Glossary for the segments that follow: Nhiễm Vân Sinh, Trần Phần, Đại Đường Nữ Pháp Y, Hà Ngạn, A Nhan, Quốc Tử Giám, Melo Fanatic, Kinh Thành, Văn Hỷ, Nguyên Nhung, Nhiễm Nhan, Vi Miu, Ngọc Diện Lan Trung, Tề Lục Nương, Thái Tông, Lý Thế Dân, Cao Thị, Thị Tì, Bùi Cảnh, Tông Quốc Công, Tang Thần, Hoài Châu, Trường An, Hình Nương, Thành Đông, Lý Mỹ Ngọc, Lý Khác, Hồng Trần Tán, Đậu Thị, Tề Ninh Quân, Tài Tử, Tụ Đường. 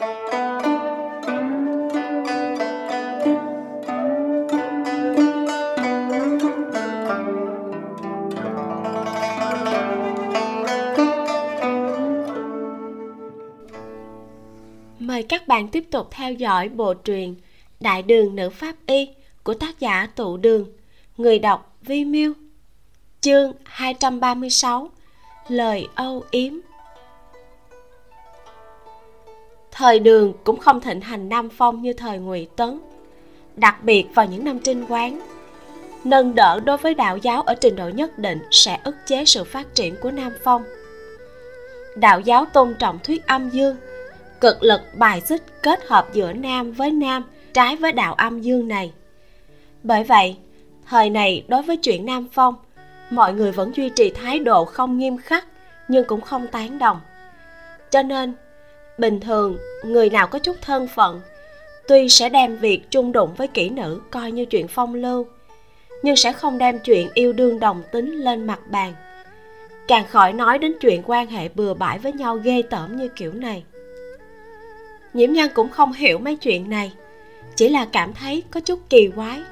Mời các bạn tiếp tục theo dõi bộ truyện Đại Đường Nữ Pháp Y của tác giả Tụ Đường, người đọc Vi Miu. Chương 236: Lời âu yếm. Thời Đường cũng không thịnh hành Nam Phong như thời Ngụy Tấn, đặc biệt vào những năm Trinh Quán. Nâng đỡ đối với đạo giáo ở trình độ nhất định sẽ ức chế sự phát triển của Nam Phong. Đạo giáo tôn trọng thuyết âm dương, cực lực bài xích kết hợp giữa nam với nam, trái với đạo âm dương này. Bởi vậy, thời này đối với chuyện Nam Phong, mọi người vẫn duy trì thái độ không nghiêm khắc nhưng cũng không tán đồng. Cho nên, bình thường, người nào có chút thân phận tuy sẽ đem việc chung đụng với kỹ nữ coi như chuyện phong lưu, nhưng sẽ không đem chuyện yêu đương đồng tính lên mặt bàn, càng khỏi nói đến chuyện quan hệ bừa bãi với nhau ghê tởm như kiểu này. Nhiễm Nhan cũng không hiểu mấy chuyện này, chỉ là cảm thấy có chút kỳ quái.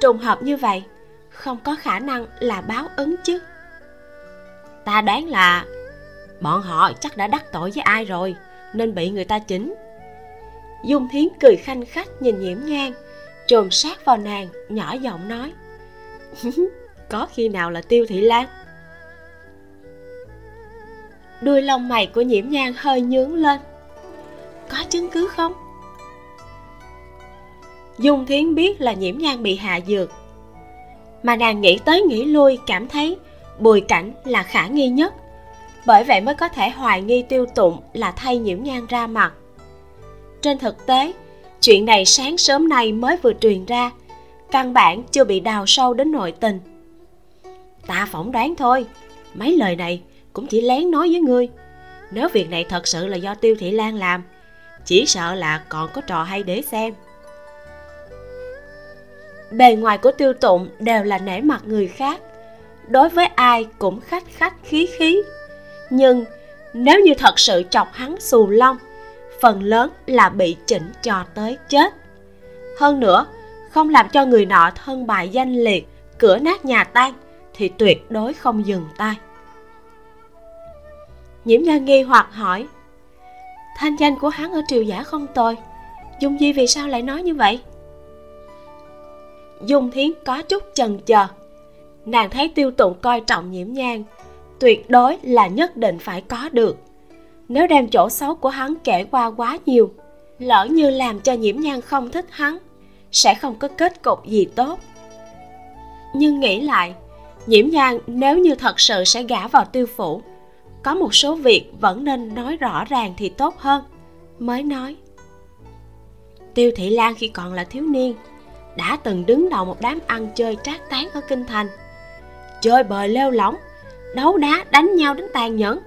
Trùng hợp như vậy, không có khả năng là báo ứng chứ. Ta đoán là bọn họ chắc đã đắc tội với ai rồi, nên bị người ta chỉnh. Dung Thiến cười khanh khách nhìn Nhiễm Nhan, chồm sát vào nàng, nhỏ giọng nói có khi nào là Tiêu Thị Lan? Đuôi lông mày của Nhiễm Nhan hơi nhướng lên. Có chứng cứ không? Dung Thiến biết là Nhiễm Nhan bị hạ dược, mà nàng nghĩ tới nghĩ lui cảm thấy Bùi Cảnh là khả nghi nhất, bởi vậy mới có thể hoài nghi Tiêu Tụng là thay Nhiễm Nhan ra mặt. Trên thực tế, chuyện này sáng sớm nay mới vừa truyền ra, căn bản chưa bị đào sâu đến nội tình. Ta phỏng đoán thôi, mấy lời này cũng chỉ lén nói với ngươi. Nếu việc này thật sự là do Tiêu Thị Lan làm, chỉ sợ là còn có trò hay để xem. Bề ngoài của Tiêu Tụng đều là nể mặt người khác, đối với ai cũng khách khách khí khí. Nhưng nếu như thật sự chọc hắn xù lông, phần lớn là bị chỉnh cho tới chết. Hơn nữa, không làm cho người nọ thân bại danh liệt, cửa nát nhà tan thì tuyệt đối không dừng tay. Nhiễm Nhan nghi hoặc hỏi: thanh danh của hắn ở triều giả không tồi, Dung Di vì sao lại nói như vậy? Dung Thiến có chút chần chờ. Nàng thấy Tiêu Tụng coi trọng Nhiễm Nhan, tuyệt đối là nhất định phải có được. Nếu đem chỗ xấu của hắn kể qua quá nhiều, lỡ như làm cho Nhiễm Nhan không thích hắn, sẽ không có kết cục gì tốt. Nhưng nghĩ lại, Nhiễm Nhan nếu như thật sự sẽ gả vào Tiêu phủ, có một số việc vẫn nên nói rõ ràng thì tốt hơn. Mới nói: Tiêu Thị Lan khi còn là thiếu niên đã từng đứng đầu một đám ăn chơi trác tán ở kinh thành, chơi bời lêu lỏng, đấu đá đánh nhau đến tàn nhẫn,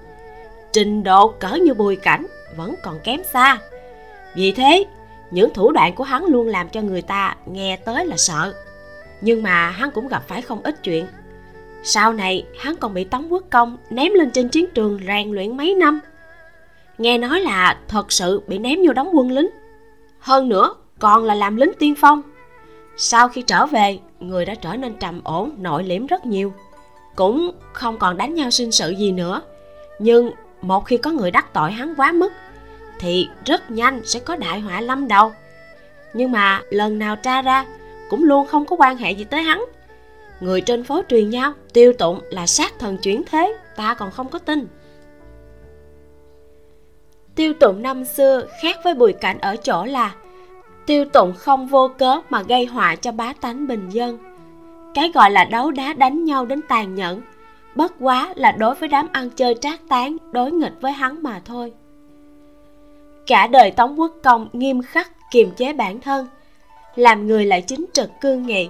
trình độ cỡ như Bùi Cảnh vẫn còn kém xa. Vì thế những thủ đoạn của hắn luôn làm cho người ta nghe tới là sợ. Nhưng mà hắn cũng gặp phải không ít chuyện. Sau này hắn còn bị Tống Quốc Công ném lên trên chiến trường rèn luyện mấy năm. Nghe nói là thật sự bị ném vô đóng quân lính, hơn nữa còn là làm lính tiên phong. Sau khi trở về, người đã trở nên trầm ổn, nội liễm rất nhiều, cũng không còn đánh nhau sinh sự gì nữa. Nhưng một khi có người đắc tội hắn quá mức thì rất nhanh sẽ có đại họa lâm đầu. Nhưng mà lần nào tra ra cũng luôn không có quan hệ gì tới hắn. Người trên phố truyền nhau Tiêu Tụng là sát thần chuyển thế, ta còn không có tin. Tiêu Tụng năm xưa khác với Bùi Cảnh ở chỗ là Tiêu Tụng không vô cớ mà gây họa cho bá tánh bình dân. Cái gọi là đấu đá đánh nhau đến tàn nhẫn bất quá là đối với đám ăn chơi trác tán đối nghịch với hắn mà thôi. Cả đời Tống Quốc Công nghiêm khắc kiềm chế bản thân, làm người lại chính trực cương nghị,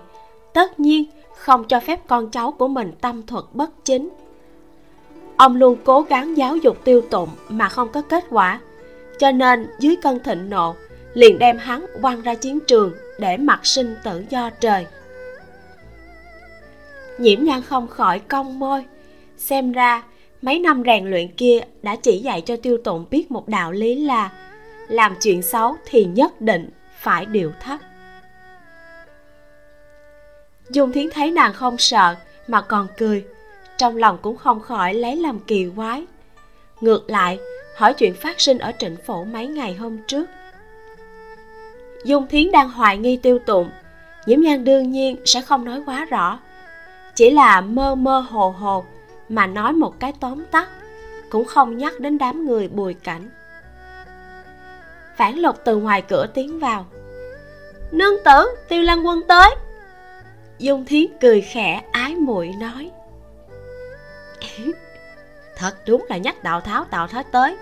tất nhiên không cho phép con cháu của mình tâm thuật bất chính. Ông luôn cố gắng giáo dục Tiêu Tụng mà không có kết quả, cho nên dưới cơn thịnh nộ liền đem hắn quăng ra chiến trường để mặc sinh tử do trời. Nhiễm Nhan không khỏi cong môi. Xem ra mấy năm rèn luyện kia đã chỉ dạy cho Tiêu Tụng biết một đạo lý là làm chuyện xấu thì nhất định phải điệu thấp. Dung Thiến thấy nàng không sợ mà còn cười, trong lòng cũng không khỏi lấy làm kỳ quái. Ngược lại, hỏi chuyện phát sinh ở Trịnh Phủ mấy ngày hôm trước. Dung Thiến đang hoài nghi Tiêu Tụng, Nhiễm Nhan đương nhiên sẽ không nói quá rõ, chỉ là mơ mơ hồ hồ mà nói một cái tóm tắt, cũng không nhắc đến đám người Bùi Cảnh. Vãn Lục từ ngoài cửa tiến vào. Nương tử, Tiêu Lan Quân tới. Dung Thiến cười khẽ ái muội nói. Thật đúng là nhắc Tào Tháo tới.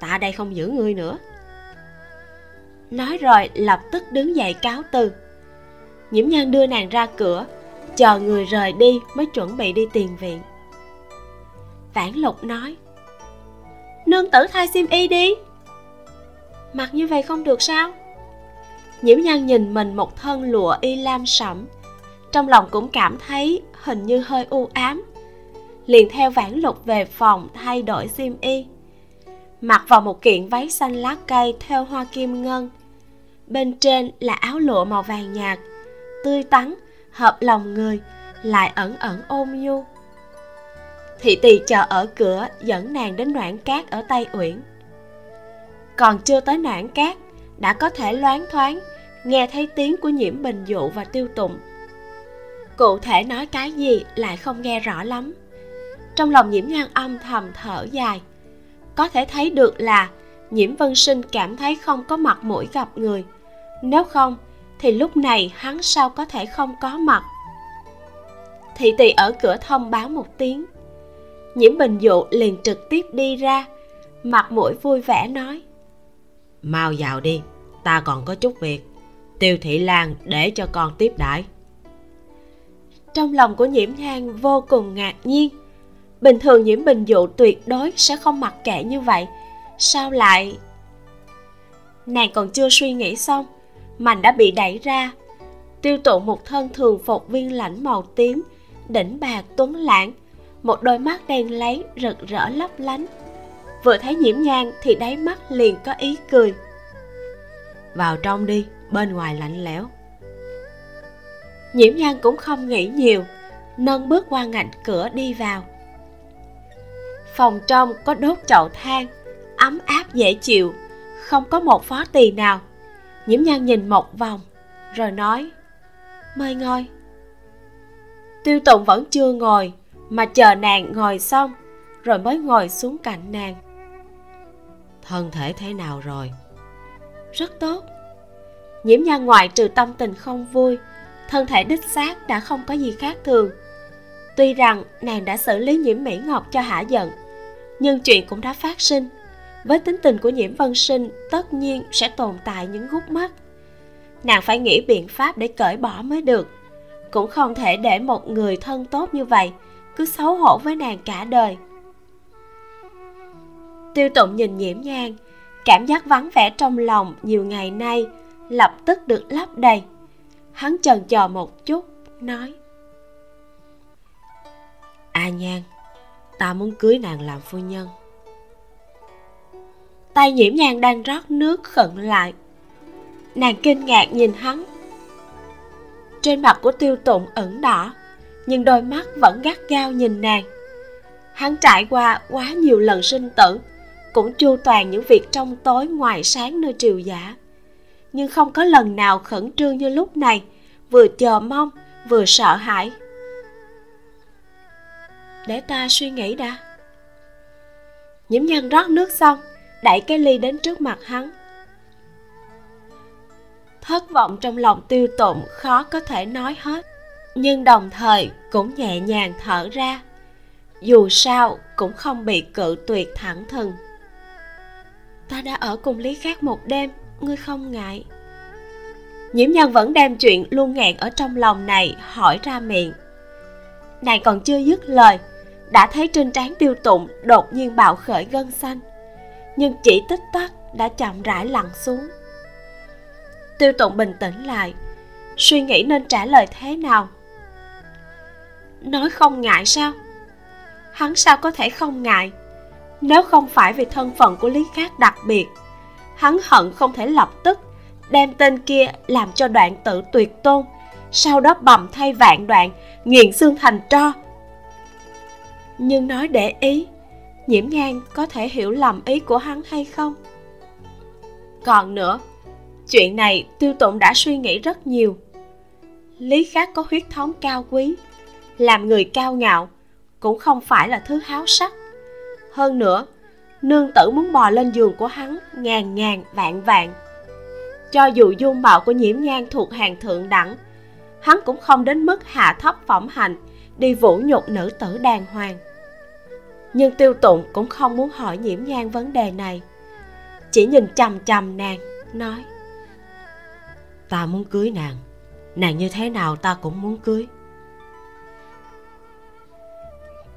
Ta đây không giữ ngươi nữa. Nói rồi lập tức đứng dậy cáo từ. Nhiễm Nhan đưa nàng ra cửa, chờ người rời đi mới chuẩn bị đi tiền viện. Vãn Lục nói, nương tử thay xiêm y đi. Mặc như vậy không được sao? Nhiễm Nhan nhìn mình một thân lụa y lam sẫm, trong lòng cũng cảm thấy hình như hơi u ám, liền theo Vãn Lục về phòng thay đổi xiêm y, mặc vào một kiện váy xanh lá cây theo hoa kim ngân, bên trên là áo lụa màu vàng nhạt, tươi tắn, hợp lòng người, lại ẩn ẩn ôn nhu. Thị Tì chờ ở cửa dẫn nàng đến Noãn Cát ở Tây Uyển. Còn chưa tới Noãn Cát, đã có thể loáng thoáng nghe thấy tiếng của Nhiễm Bình Dụ và Tiêu Tụng. Cụ thể nói cái gì lại không nghe rõ lắm. Trong lòng Nhiễm Nhan âm thầm thở dài. Có thể thấy được là Nhiễm Vân Sinh cảm thấy không có mặt mũi gặp người. Nếu không thì lúc này hắn sao có thể không có mặt. Thị Tì ở cửa thông báo một tiếng, Nhiễm Bình Dụ liền trực tiếp đi ra, mặt mũi vui vẻ nói, mau vào đi, ta còn có chút việc, Tiêu Thị Lan để cho con tiếp đãi. Trong lòng của Nhiễm Nhan vô cùng ngạc nhiên. Bình thường Nhiễm Bình Dụ tuyệt đối sẽ không mặc kệ như vậy, sao lại... Nàng còn chưa suy nghĩ xong, mành đã bị đẩy ra. Tiêu Tụng một thân thường phục viên lãnh màu tím, đỉnh bạc tuấn lãng, một đôi mắt đen láy rực rỡ lấp lánh. Vừa thấy Nhiễm Nhan thì đáy mắt liền có ý cười. Vào trong đi, bên ngoài lạnh lẽo. Nhiễm Nhan cũng không nghĩ nhiều, nâng bước qua ngạch cửa đi vào. Phòng trong có đốt chậu than, ấm áp dễ chịu, không có một phó tỳ nào. Nhiễm Nhan nhìn một vòng rồi nói, mời ngồi. Tiêu Tụng vẫn chưa ngồi mà chờ nàng ngồi xong rồi mới ngồi xuống cạnh nàng. Thân thể thế nào rồi? Rất tốt. Nhiễm Nhan ngoại trừ tâm tình không vui, thân thể đích xác đã không có gì khác thường. Tuy rằng nàng đã xử lý Nhiễm Mỹ Ngọc cho hả giận, nhưng chuyện cũng đã phát sinh. Với tính tình của Nhiễm Vân Sinh, tất nhiên sẽ tồn tại những gút mắt. Nàng phải nghĩ biện pháp để cởi bỏ mới được. Cũng không thể để một người thân tốt như vậy cứ xấu hổ với nàng cả đời. Tiêu Tụng nhìn Nhiễm Nhan, cảm giác vắng vẻ trong lòng nhiều ngày nay lập tức được lấp đầy. Hắn chần chờ một chút, nói, A Nhan, ta muốn cưới nàng làm phu nhân. Tay Nhiễm Nhan đang rót nước khựng lại. Nàng kinh ngạc nhìn hắn. Trên mặt của Tiêu Tụng ửng đỏ, nhưng đôi mắt vẫn gắt gao nhìn nàng. Hắn trải qua quá nhiều lần sinh tử, cũng chu toàn những việc trong tối ngoài sáng nơi triều giả, nhưng không có lần nào khẩn trương như lúc này, vừa chờ mong vừa sợ hãi. Để ta suy nghĩ đã. Nhiễm Nhan rót nước xong, đẩy cái ly đến trước mặt hắn. Thất vọng trong lòng Tiêu Tụng khó có thể nói hết, nhưng đồng thời cũng nhẹ nhàng thở ra. Dù sao cũng không bị cự tuyệt thẳng thừng. Ta đã ở cùng Lý Khác một đêm, ngươi không ngại? Nhiễm Nhan vẫn đem chuyện luôn nghẹn ở trong lòng này hỏi ra miệng. Nàng còn chưa dứt lời, đã thấy trên trán Tiêu Tụng đột nhiên bạo khởi gân xanh, nhưng chỉ tích tắc đã chậm rãi lặn xuống. Tiêu Tụng bình tĩnh lại, suy nghĩ nên trả lời thế nào. Nói không ngại sao? Hắn sao có thể không ngại? Nếu không phải vì thân phận của Lý Khác đặc biệt, hắn hận không thể lập tức đem tên kia làm cho đoạn tử tuyệt tôn, sau đó bầm thay vạn đoạn, nghiền xương thành tro. Nhưng nói để ý, Nhiễm Nhan có thể hiểu lầm ý của hắn hay không? Còn nữa, chuyện này Tiêu Tụng đã suy nghĩ rất nhiều. Lý Khác có huyết thống cao quý, làm người cao ngạo, cũng không phải là thứ háo sắc. Hơn nữa, nương tử muốn bò lên giường của hắn ngàn ngàn vạn vạn. Cho dù dung mạo của Nhiễm Nhan thuộc hàng thượng đẳng, hắn cũng không đến mức hạ thấp phẩm hạnh đi vũ nhục nữ tử đàng hoàng. Nhưng Tiêu Tụng cũng không muốn hỏi Nhiễm Nhan vấn đề này, chỉ nhìn chằm chằm nàng, nói: Ta muốn cưới nàng, nàng như thế nào ta cũng muốn cưới.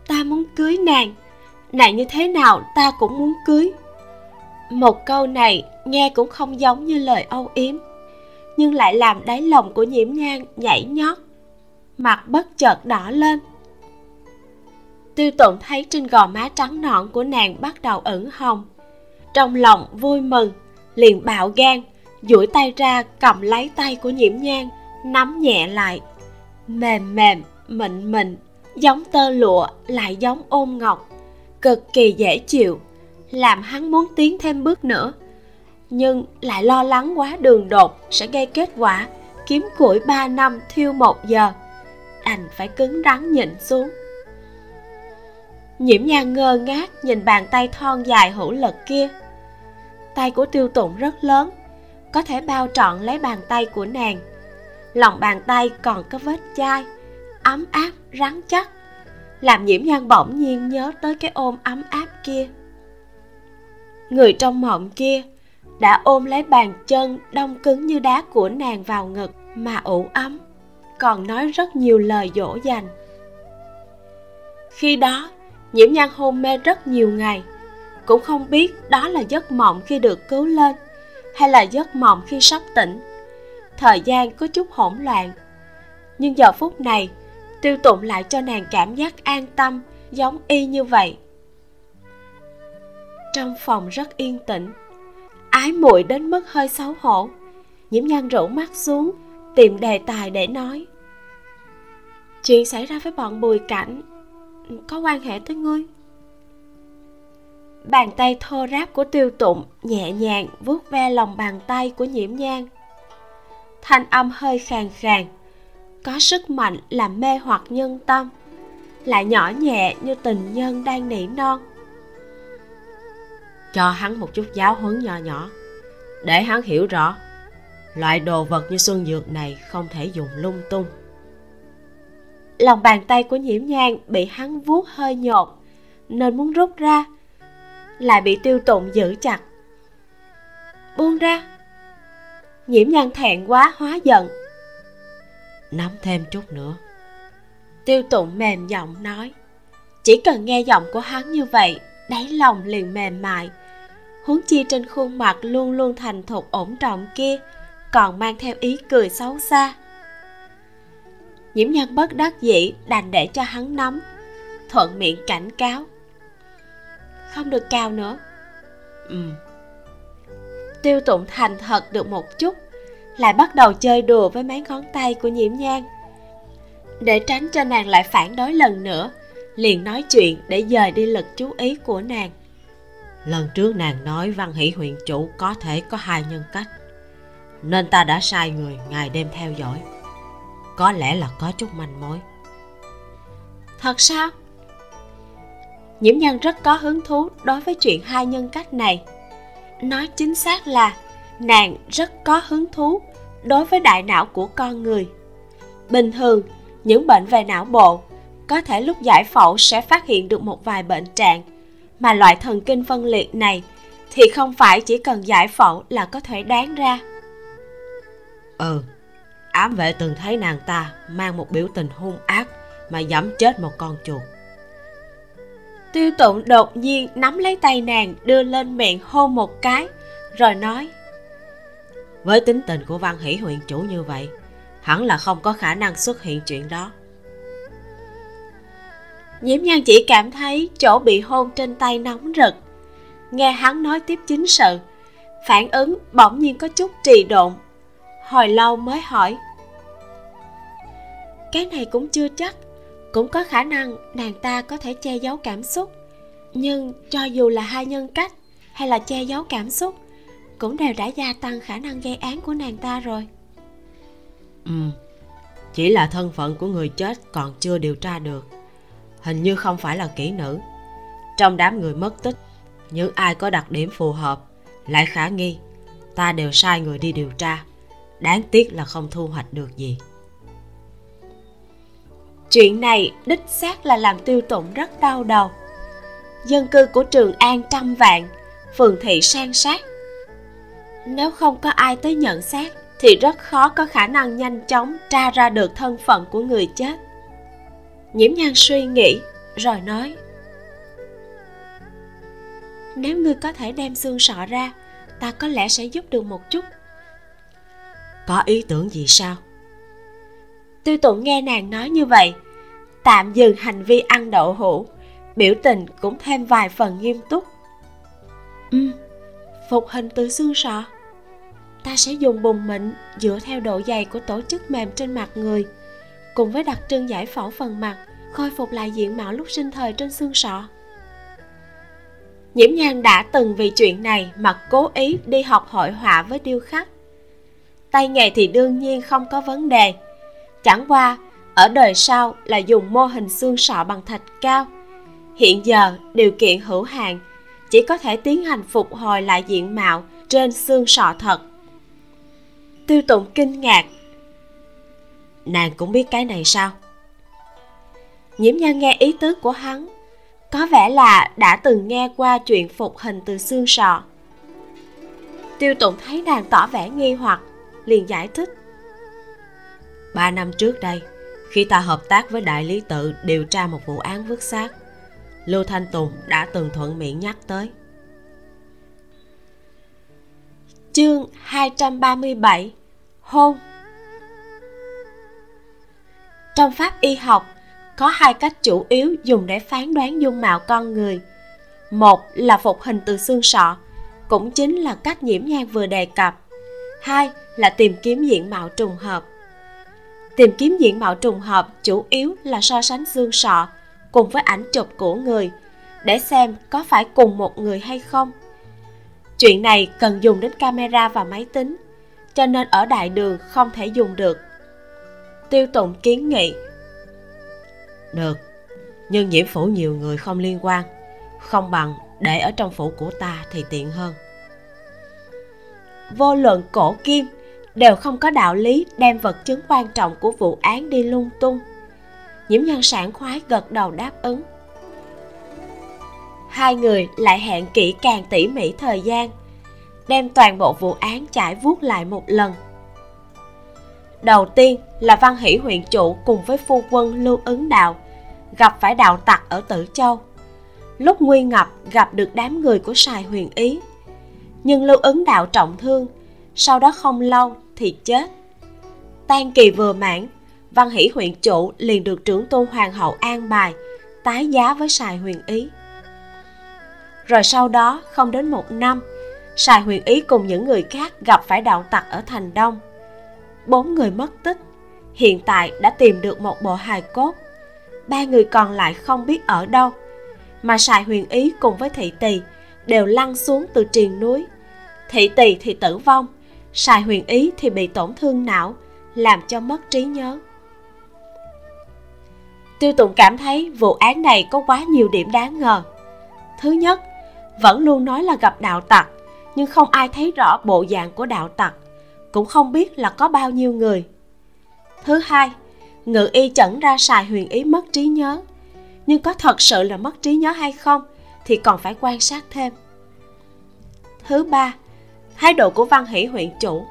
Ta muốn cưới nàng, nàng như thế nào ta cũng muốn cưới. Một câu này nghe cũng không giống như lời âu yếm, nhưng lại làm đáy lòng của Nhiễm Nhan nhảy nhót, mặt bất chợt đỏ lên. Tiêu Tụng thấy trên gò má trắng nõn của nàng bắt đầu ửng hồng, trong lòng vui mừng, liền bạo gan duỗi tay ra cầm lấy tay của Nhiễm Nhan, nắm nhẹ lại, mềm mềm mịn mịn, giống tơ lụa lại giống ôn ngọc, cực kỳ dễ chịu, làm hắn muốn tiến thêm bước nữa, nhưng lại lo lắng quá đường đột sẽ gây kết quả kiếm củi 3 năm thiêu 1 giờ, đành phải cứng rắn nhịn xuống. Nhiễm Nhan ngơ ngác nhìn bàn tay thon dài hữu lực kia. Tay của Tiêu Tụng rất lớn, có thể bao trọn lấy bàn tay của nàng. Lòng bàn tay còn có vết chai, ấm áp rắn chắc, làm Nhiễm Nhan bỗng nhiên nhớ tới cái ôm ấm áp kia. Người trong mộng kia đã ôm lấy bàn chân đông cứng như đá của nàng vào ngực mà ủ ấm, còn nói rất nhiều lời dỗ dành. Khi đó, Nhiễm Nhan hôn mê rất nhiều ngày, cũng không biết đó là giấc mộng khi được cứu lên hay là giấc mộng khi sắp tỉnh. Thời gian có chút hỗn loạn, nhưng giờ phút này Tiêu Tụng lại cho nàng cảm giác an tâm giống y như vậy. Trong phòng rất yên tĩnh, ái muội đến mức hơi xấu hổ. Nhiễm Nhan rũ mắt xuống, tìm đề tài để nói. Chuyện xảy ra với bọn Bùi Cảnh có quan hệ tới ngươi. Bàn tay thô ráp của Tiêu Tụng nhẹ nhàng vuốt ve lòng bàn tay của Nhiễm Nhan, thanh âm hơi khàn khàn, có sức mạnh làm mê hoặc nhân tâm, lại nhỏ nhẹ như tình nhân đang nỉ non. Cho hắn một chút giáo huấn nhỏ nhỏ, để hắn hiểu rõ loại đồ vật như xuân dược này không thể dùng lung tung. Lòng bàn tay của Nhiễm Nhan bị hắn vuốt hơi nhột, nên muốn rút ra, lại bị Tiêu Tụng giữ chặt. Buông ra! Nhiễm Nhan thẹn quá hóa giận. Nắm thêm chút nữa, Tiêu Tụng mềm giọng nói. Chỉ cần nghe giọng của hắn như vậy, đáy lòng liền mềm mại, huống chi trên khuôn mặt luôn luôn thành thục ổn trọng kia còn mang theo ý cười xấu xa. Nhiễm Nhan bất đắc dĩ đành để cho hắn nắm, thuận miệng cảnh cáo. Không được cao nữa. Tiêu Tụng thành thật được một chút, lại bắt đầu chơi đùa với mấy ngón tay của Nhiễm Nhan. Để tránh cho nàng lại phản đối lần nữa, liền nói chuyện để dời đi lực chú ý của nàng. Lần trước nàng nói Văn Hỷ huyện chủ có thể có 2 nhân cách, nên ta đã sai người ngày đêm theo dõi. Có lẽ là có chút manh mối. Thật sao? Nhiễm Nhan rất có hứng thú đối với chuyện 2 nhân cách này. Nói chính xác là nàng rất có hứng thú đối với đại não của con người. Bình thường, những bệnh về não bộ có thể lúc giải phẫu sẽ phát hiện được một vài bệnh trạng, mà loại thần kinh phân liệt này thì không phải chỉ cần giải phẫu là có thể đoán ra. Ám vệ từng thấy nàng ta mang một biểu tình hung ác mà giẫm chết một con chuột. Tiêu Tụng đột nhiên nắm lấy tay nàng, đưa lên miệng hôn một cái, rồi nói. Với tính tình của Văn Hỷ huyện chủ như vậy, hẳn là không có khả năng xuất hiện chuyện đó. Nhiễm Nhan chỉ cảm thấy chỗ bị hôn trên tay nóng rực. Nghe hắn nói tiếp chính sự, phản ứng bỗng nhiên có chút trì độn, hồi lâu mới hỏi: Cái này cũng chưa chắc, cũng có khả năng nàng ta có thể che giấu cảm xúc. Nhưng cho dù là hai nhân cách hay là che giấu cảm xúc, cũng đều đã gia tăng khả năng gây án của nàng ta rồi. Chỉ là thân phận của người chết còn chưa điều tra được, hình như không phải là kỹ nữ. Trong đám người mất tích, những ai có đặc điểm phù hợp lại khả nghi, ta đều sai người đi điều tra. Đáng tiếc là không thu hoạch được gì. Chuyện này đích xác là làm Tiêu Tụng rất đau đầu. Dân cư của Trường An trăm vạn, phường thị san sát, nếu không có ai tới nhận xác thì rất khó có khả năng nhanh chóng tra ra được thân phận của người chết. Nhiễm Nhan suy nghĩ rồi nói: Nếu ngươi có thể đem xương sọ ra, ta có lẽ sẽ giúp được một chút. Có ý tưởng gì sao? Tiêu Tụng nghe nàng nói như vậy, tạm dừng hành vi ăn đậu hũ, biểu tình cũng thêm vài phần nghiêm túc. Phục hình từ xương sọ. Ta sẽ dùng bùn mịn dựa theo độ dày của tổ chức mềm trên mặt người, cùng với đặc trưng giải phẫu phần mặt, khôi phục lại diện mạo lúc sinh thời trên xương sọ. Nhiễm Nhan đã từng vì chuyện này mà cố ý đi học hội họa với điêu khắc. Tay nghề thì đương nhiên không có vấn đề, chẳng qua ở đời sau là dùng mô hình xương sọ bằng thạch cao. Hiện giờ điều kiện hữu hạn, chỉ có thể tiến hành phục hồi lại diện mạo trên xương sọ thật. Tiêu Tụng kinh ngạc: Nàng cũng biết cái này sao? Nhiễm Nhan nghe ý tứ của hắn, có vẻ là đã từng nghe qua chuyện phục hình từ xương sọ. Tiêu Tụng thấy nàng tỏ vẻ nghi hoặc, liền giải thích: 3 năm trước đây, khi ta hợp tác với đại lý tự điều tra một vụ án vứt xác, Lưu Thanh Tùng đã từng thuận miệng nhắc tới. Chương 237: Hôn. Trong pháp y học có 2 cách chủ yếu dùng để phán đoán dung mạo con người. Một là phục hình từ xương sọ, cũng chính là cách Nhiễm Nhan vừa đề cập. 2 là tìm kiếm diện mạo trùng hợp. Tìm kiếm diện mạo trùng hợp chủ yếu là so sánh xương sọ cùng với ảnh chụp của người, để xem có phải cùng một người hay không. Chuyện này cần dùng đến camera và máy tính, cho nên ở đại đường không thể dùng được. Tiêu Tụng kiến nghị: Được, nhưng Nhiễm phủ nhiều người không liên quan, không bằng để ở trong phủ của ta thì tiện hơn. Vô luận cổ kim đều không có đạo lý đem vật chứng quan trọng của vụ án đi lung tung. Nhiễm Nhan sảng khoái gật đầu đáp ứng. Hai người lại hẹn kỹ càng tỉ mỉ thời gian, đem toàn bộ vụ án trải vuốt lại một lần. Đầu tiên là Văn Hỷ huyện chủ cùng với phu quân Lưu Ứng Đạo gặp phải đạo tặc ở Tử Châu. Lúc nguy ngập gặp được đám người của Sài Huyền Ý, nhưng Lưu Ứng Đạo trọng thương, sau đó không lâu thì chết. Tan kỳ vừa mãn, Văn Hỷ huyện chủ liền được trưởng tôn hoàng hậu an bài tái giá với Sài Huyền Ý. Rồi sau đó không đến 1 năm, Sài Huyền Ý cùng những người khác gặp phải đạo tặc ở Thành Đông. 4 người mất tích, hiện tại đã tìm được một bộ hài cốt, 3 người còn lại không biết ở đâu. Mà Sài Huyền Ý cùng với Thị Tì đều lăn xuống từ triền núi. Thị Tì thì tử vong, Sài Huyền Ý thì bị tổn thương não, làm cho mất trí nhớ. Tiêu Tụng cảm thấy vụ án này có quá nhiều điểm đáng ngờ. Thứ nhất, vẫn luôn nói là gặp đạo tặc, nhưng không ai thấy rõ bộ dạng của đạo tặc, cũng không biết là có bao nhiêu người. Thứ hai, ngự y chẩn ra Sài Huyền Ý mất trí nhớ, nhưng có thật sự là mất trí nhớ hay không thì còn phải quan sát thêm. Thứ ba, thái độ của Văn Hỷ huyện chủ.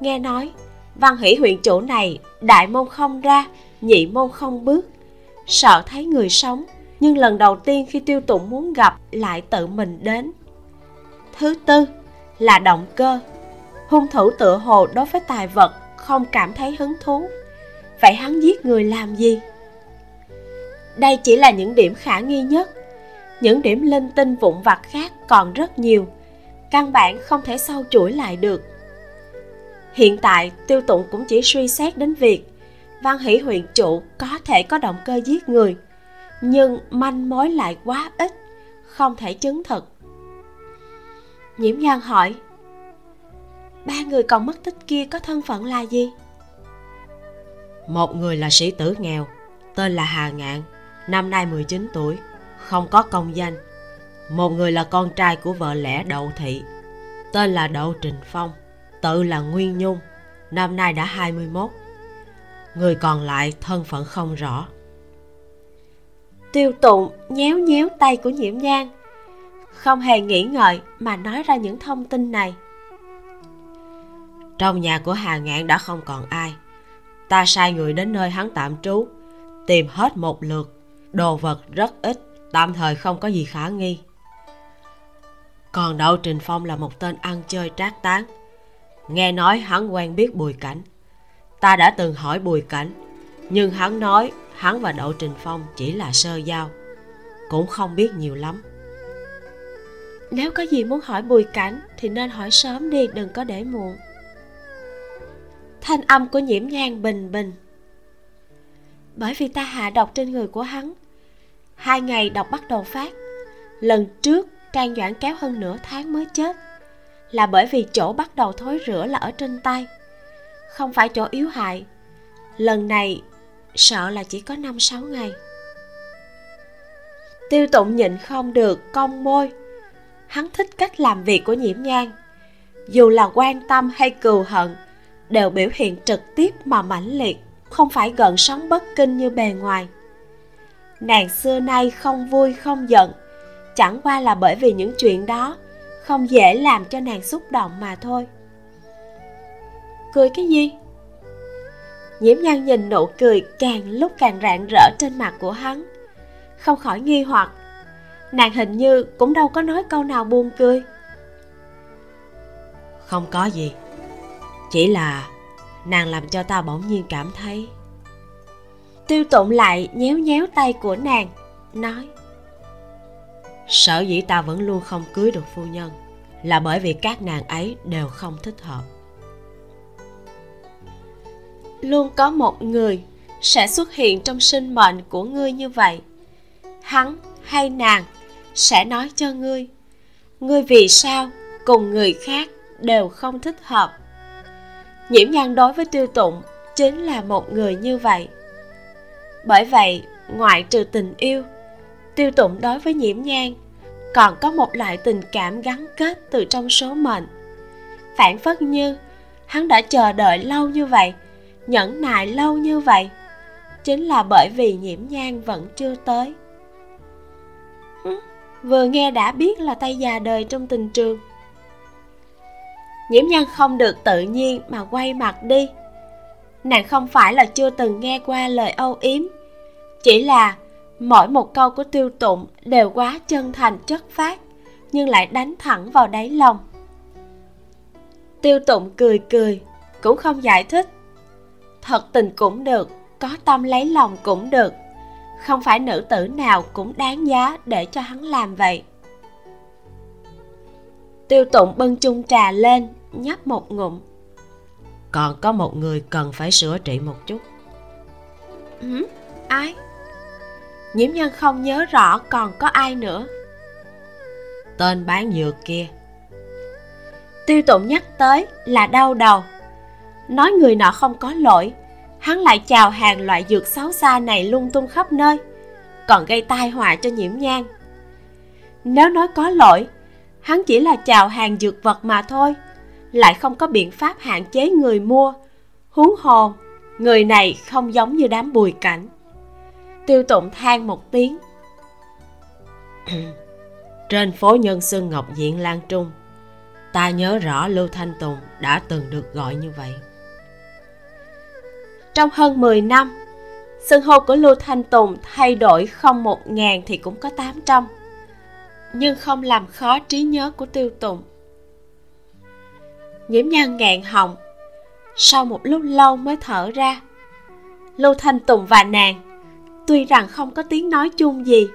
Nghe nói Văn Hỷ huyện chủ này đại môn không ra, nhị môn không bước, sợ thấy người sống, nhưng lần đầu tiên khi Tiêu Tụng muốn gặp lại tự mình đến. Thứ tư là động cơ. Hung thủ tựa hồ đối với tài vật không cảm thấy hứng thú, vậy hắn giết người làm gì? Đây chỉ là những điểm khả nghi nhất, những điểm linh tinh vụn vặt khác còn rất nhiều. căn bản không thể xâu chuỗi lại được. Hiện tại Tiêu Tụng cũng chỉ suy xét đến việc Văn Hỷ huyện chủ có thể có động cơ giết người, nhưng manh mối lại quá ít, không thể chứng thực. Nhiễm Nhan hỏi: ba người còn mất tích kia có thân phận là gì? Một người là sĩ tử nghèo, tên là Hà Ngạn, năm nay 19 tuổi, không có công danh. Một người là con trai của vợ lẽ Đậu Thị, tên là Đậu Trình Phong, tự là Nguyên Nhung, năm nay đã 21. Người còn lại thân phận không rõ. Tiêu Tụng nhéo nhéo tay của Nhiễm Nhan, không hề nghĩ ngợi mà nói ra những thông tin này. Trong nhà của Hà Ngạn đã không còn ai. Ta sai người đến nơi hắn tạm trú, tìm hết một lượt, đồ vật rất ít, tạm thời không có gì khả nghi. Còn Đậu Trình Phong là một tên ăn chơi trác tán. Nghe nói hắn quen biết Bùi Cảnh. Ta đã từng hỏi Bùi Cảnh, nhưng hắn nói hắn và Đậu Trình Phong chỉ là sơ giao, cũng không biết nhiều lắm. Nếu có gì muốn hỏi Bùi Cảnh thì nên hỏi sớm đi, đừng có để muộn. Thanh âm của Nhiễm Nhan bình bình. Bởi vì ta hạ độc trên người của hắn, 2 ngày độc bắt đầu phát. Lần trước Trang Doãn kéo hơn nửa tháng mới chết, là bởi vì chỗ bắt đầu thối rữa là ở trên tay, không phải chỗ yếu hại. Lần này sợ là chỉ có 5-6 ngày. Tiêu Tụng nhịn không được cong môi. Hắn thích cách làm việc của Nhiễm Nhan, dù là quan tâm hay cừu hận đều biểu hiện trực tiếp mà mãnh liệt, không phải gợn sóng bất kinh như bề ngoài. Nàng xưa nay không vui không giận, chẳng qua là bởi vì những chuyện đó không dễ làm cho nàng xúc động mà thôi. Cười cái gì? Nhiễm Nhan nhìn nụ cười càng lúc càng rạng rỡ trên mặt của hắn, không khỏi nghi hoặc. Nàng hình như cũng đâu có nói câu nào buồn cười. Không có gì, chỉ là nàng làm cho ta bỗng nhiên cảm thấy. Tiêu Tụng lại nhéo nhéo tay của nàng, nói: sở dĩ ta vẫn luôn không cưới được phu nhân là bởi vì các nàng ấy đều không thích hợp. Luôn có một người sẽ xuất hiện trong sinh mệnh của ngươi như vậy. Hắn hay nàng sẽ nói cho ngươi, ngươi vì sao cùng người khác đều không thích hợp. Nhiễm Nhan đối với Tiêu Tụng chính là một người như vậy. Bởi vậy, ngoại trừ tình yêu, Tiêu Tụng đối với Nhiễm Nhan còn có một loại tình cảm gắn kết từ trong số mệnh. Phảng phất như hắn đã chờ đợi lâu như vậy, nhẫn nại lâu như vậy, chính là bởi vì Nhiễm Nhan vẫn chưa tới. Vừa nghe đã biết là tay già đời trong tình trường. Nhiễm Nhan không được tự nhiên mà quay mặt đi. Nàng không phải là chưa từng nghe qua lời âu yếm, chỉ là mỗi một câu của Tiêu Tụng đều quá chân thành chất phác, nhưng lại đánh thẳng vào đáy lòng. Tiêu Tụng cười cười, cũng không giải thích. Thật tình cũng được, có tâm lấy lòng cũng được, không phải nữ tử nào cũng đáng giá để cho hắn làm vậy. Tiêu Tụng bưng chung trà lên, nhấp một ngụm. Còn có một người cần phải sửa trị một chút. Ai? Nhiễm Nhan không nhớ rõ còn có ai nữa. Tên bán dược kia. Tiêu Tụng nhắc tới là đau đầu. Nói người nọ không có lỗi, hắn lại chào hàng loại dược xấu xa này lung tung khắp nơi, còn gây tai họa cho Nhiễm Nhan. Nếu nói có lỗi, hắn chỉ là chào hàng dược vật mà thôi, lại không có biện pháp hạn chế người mua. Huống hồ người này không giống như đám Bùi Cảnh. Tiêu Tụng than một tiếng. Trên phố Nhân Xương Ngọc Diện Lan Trung, ta nhớ rõ Lưu Thanh Tùng đã từng được gọi như vậy. Trong hơn 10 năm, xưng hô của Lưu Thanh Tùng thay đổi không 1.000 thì cũng có 800, nhưng không làm khó trí nhớ của Tiêu Tụng. Nhiễm Nhan ngẹn họng, sau một lúc lâu mới thở ra. Lưu Thanh Tùng và nàng tuy rằng không có tiếng nói chung gì,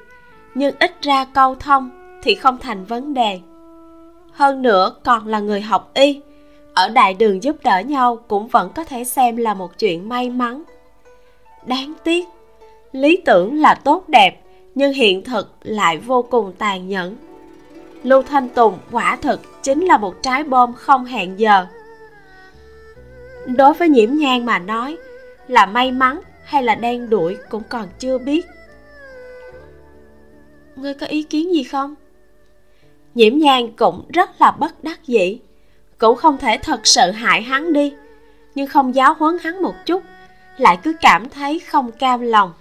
nhưng ít ra câu thông thì không thành vấn đề. hơn nữa còn là người học y, ở đại đường giúp đỡ nhau cũng vẫn có thể xem là một chuyện may mắn. Đáng tiếc, lý tưởng là tốt đẹp nhưng hiện thực lại vô cùng tàn nhẫn. Lưu Thanh Tùng quả thực chính là một trái bom không hẹn giờ. Đối với Nhiễm Nhan mà nói, là may mắn hay là đen đủi cũng còn chưa biết. Ngươi có ý kiến gì không? Nhiễm Nhan cũng rất là bất đắc dĩ, cũng không thể thật sự hại hắn đi, nhưng không giáo huấn hắn một chút lại cứ cảm thấy không cam lòng.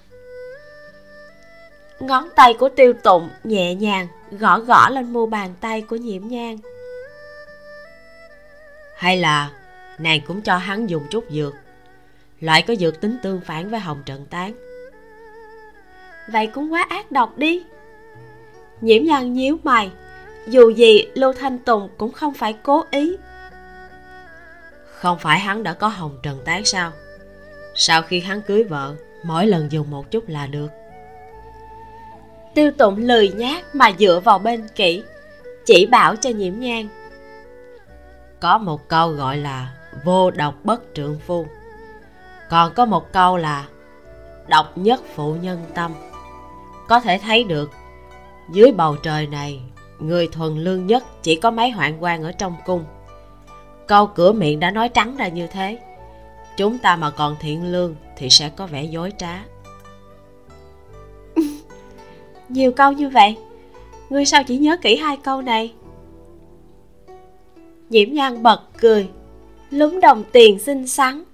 Ngón tay của Tiêu Tụng nhẹ nhàng gõ gõ lên mu bàn tay của Nhiễm Nhan. Hay là nàng cũng cho hắn dùng chút dược, loại có dược tính tương phản với Hồng Trần Tán. Vậy cũng quá ác độc đi. Nhiễm Nhan nhíu mày, dù gì Lưu Thanh Tùng cũng không phải cố ý. Không phải hắn đã có Hồng Trần Tán sao? Sau khi hắn cưới vợ, mỗi lần dùng một chút là được. Tiêu Tụng lười nhác mà dựa vào bên kỹ, chỉ bảo cho Nhiễm Nhan. Có một câu gọi là vô độc bất trượng phu, còn có một câu là độc nhất phụ nhân tâm. Có thể thấy được, dưới bầu trời này, người thuần lương nhất chỉ có mấy hoạn quan ở trong cung. Câu cửa miệng đã nói trắng ra như thế, chúng ta mà còn thiện lương thì sẽ có vẻ dối trá. Nhiều câu như vậy, ngươi sao chỉ nhớ kỹ hai câu này? Nhiễm Nhan bật cười, lúm đồng tiền xinh xắn,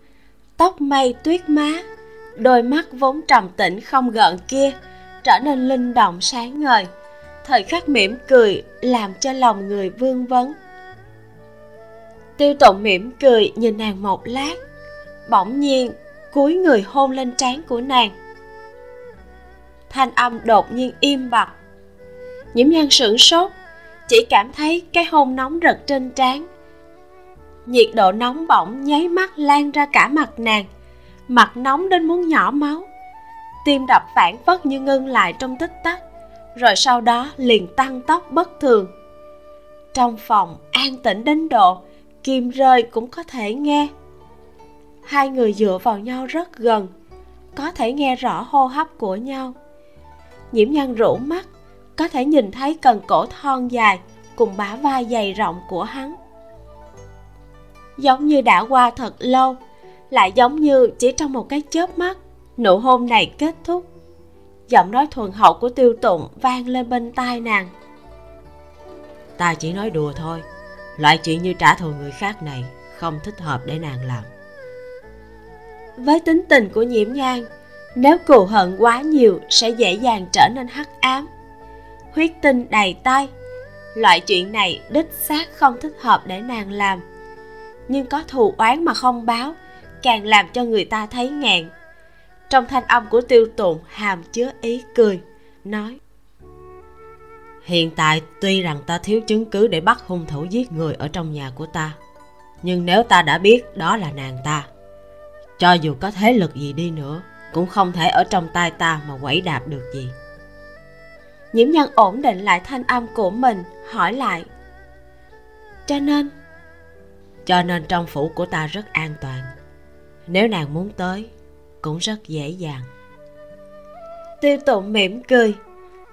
tóc mây tuyết má, đôi mắt vốn trầm tĩnh không gợn kia trở nên linh động sáng ngời, thời khắc mỉm cười làm cho lòng người vương vấn. Tiêu Tụng mỉm cười nhìn nàng một lát, bỗng nhiên cúi người hôn lên trán của nàng. Thanh âm đột nhiên im bặt. Nhiễm Nhan sửng sốt, chỉ cảm thấy cái hôn nóng rực trên trán. Nhiệt độ nóng bỏng nháy mắt lan ra cả mặt nàng, mặt nóng đến muốn nhỏ máu. Tim đập phảng phất như ngưng lại trong tích tắc, rồi sau đó liền tăng tốc bất thường. Trong phòng an tĩnh đến độ kim rơi cũng có thể nghe. Hai người dựa vào nhau rất gần, có thể nghe rõ hô hấp của nhau. Nhiễm Nhan rũ mắt, có thể nhìn thấy cần cổ thon dài cùng bả vai dày rộng của hắn. Giống như đã qua thật lâu, lại giống như chỉ trong một cái chớp mắt, nụ hôn này kết thúc. Giọng nói thuần hậu của Tiêu Tụng vang lên bên tai nàng. Ta chỉ nói đùa thôi, loại chuyện như trả thù người khác này không thích hợp để nàng làm. Với tính tình của Nhiễm Nhan, nếu cừu hận quá nhiều sẽ dễ dàng trở nên hắc ám, huyết tinh đầy tay. Loại chuyện này đích xác không thích hợp để nàng làm, nhưng có thù oán mà không báo càng làm cho người ta thấy ngẹn. Trong thanh âm của Tiêu Tụng hàm chứa ý cười, nói: Hiện tại tuy rằng ta thiếu chứng cứ để bắt hung thủ giết người ở trong nhà của ta, nhưng nếu ta đã biết đó là nàng ta, cho dù có thế lực gì đi nữa cũng không thể ở trong tay ta mà quẩy đạp được gì. Nhiễm Nhan ổn định lại thanh âm của mình, hỏi lại: Cho nên trong phủ của ta rất an toàn, nếu nàng muốn tới cũng rất dễ dàng. Tiêu Tụng mỉm cười,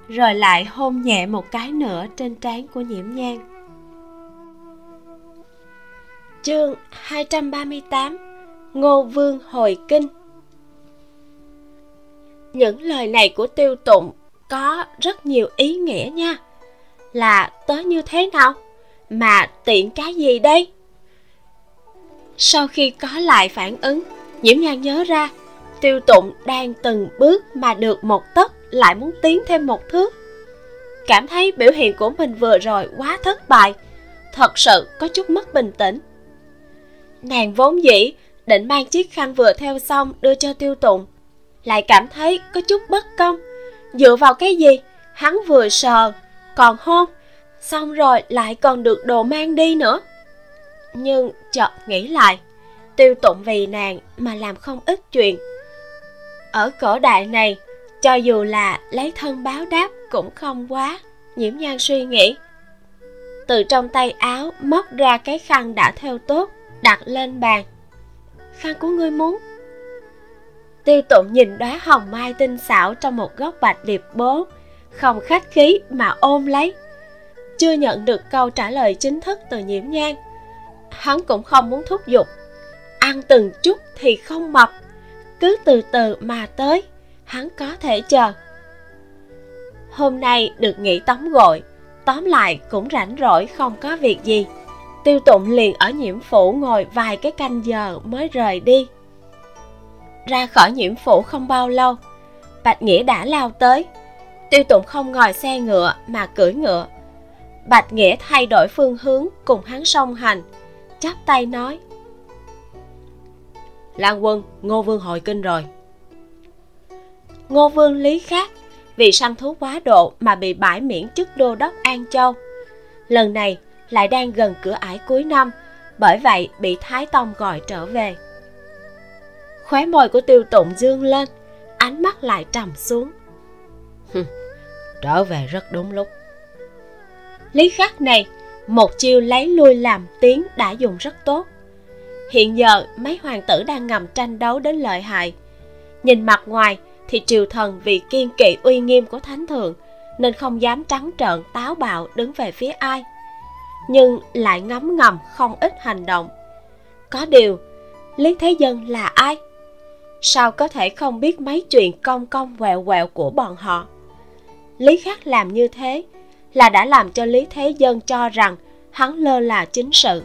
rồi lại hôn nhẹ một cái nữa trên trán của Nhiễm Nhan. Chương 238: Ngô Vương hồi kinh. Những lời này của Tiêu Tụng có rất nhiều ý nghĩa nha. Là tới như thế nào? Mà tiện cái gì đây? Sau khi có lại phản ứng, Nhiễm Nhan nhớ ra Tiêu Tụng đang từng bước mà được một tấc lại muốn tiến thêm một thước. Cảm thấy biểu hiện của mình vừa rồi quá thất bại, thật sự có chút mất bình tĩnh. Nàng vốn dĩ định mang chiếc khăn vừa theo xong đưa cho Tiêu Tụng, lại cảm thấy có chút bất công. Dựa vào cái gì hắn vừa sờ còn hôn, xong rồi lại còn được đồ mang đi nữa. Nhưng chợt nghĩ lại, Tiêu Tụng vì nàng mà làm không ít chuyện. Ở cổ đại này, cho dù là lấy thân báo đáp cũng không quá. Nhiễm Nhan suy nghĩ. từ trong tay áo móc ra cái khăn đã thêu tốt, đặt lên bàn. Khăn của ngươi muốn? Tiêu Tụng nhìn đóa hồng mai tinh xảo trong một góc bạch điệp bố, không khách khí mà ôm lấy. Chưa nhận được câu trả lời chính thức từ Nhiễm Nhan, hắn cũng không muốn thúc giục. Ăn từng chút thì không mập, cứ từ từ mà tới, hắn có thể chờ. Hôm nay được nghỉ tắm gội, tóm lại cũng rảnh rỗi không có việc gì. Tiêu Tụng liền ở Nhiễm Phủ ngồi vài cái canh giờ mới rời đi. Ra khỏi Nhiễm Phủ không bao lâu, Bạch Nghĩa đã lao tới. Tiêu Tụng không ngồi xe ngựa mà cưỡi ngựa. Bạch Nghĩa thay đổi phương hướng cùng hắn song hành, chắp tay nói: Lan Quân, Ngô Vương hồi kinh rồi. Ngô Vương Lý Khác vì săn thú quá độ mà bị bãi miễn chức đô đốc An Châu. Lần này lại đang gần cửa ải cuối năm, bởi vậy bị Thái Tông gọi trở về. Khóe môi của Tiêu Tụng dương lên, ánh mắt lại trầm xuống. Trở về rất đúng lúc. Lý Khắc này, một chiêu lấy lui làm tiếng đã dùng rất tốt. Hiện giờ mấy hoàng tử đang ngầm tranh đấu đến lợi hại. Nhìn mặt ngoài thì triều thần vì kiên kỵ uy nghiêm của thánh thượng nên không dám trắng trợn táo bạo đứng về phía ai, nhưng lại ngấm ngầm không ít hành động. Có điều Lý Thế Dân là ai? Sao có thể không biết mấy chuyện cong cong quẹo quẹo của bọn họ? Lý Khắc làm như thế là đã làm cho Lý Thế Dân cho rằng hắn lơ là chính sự,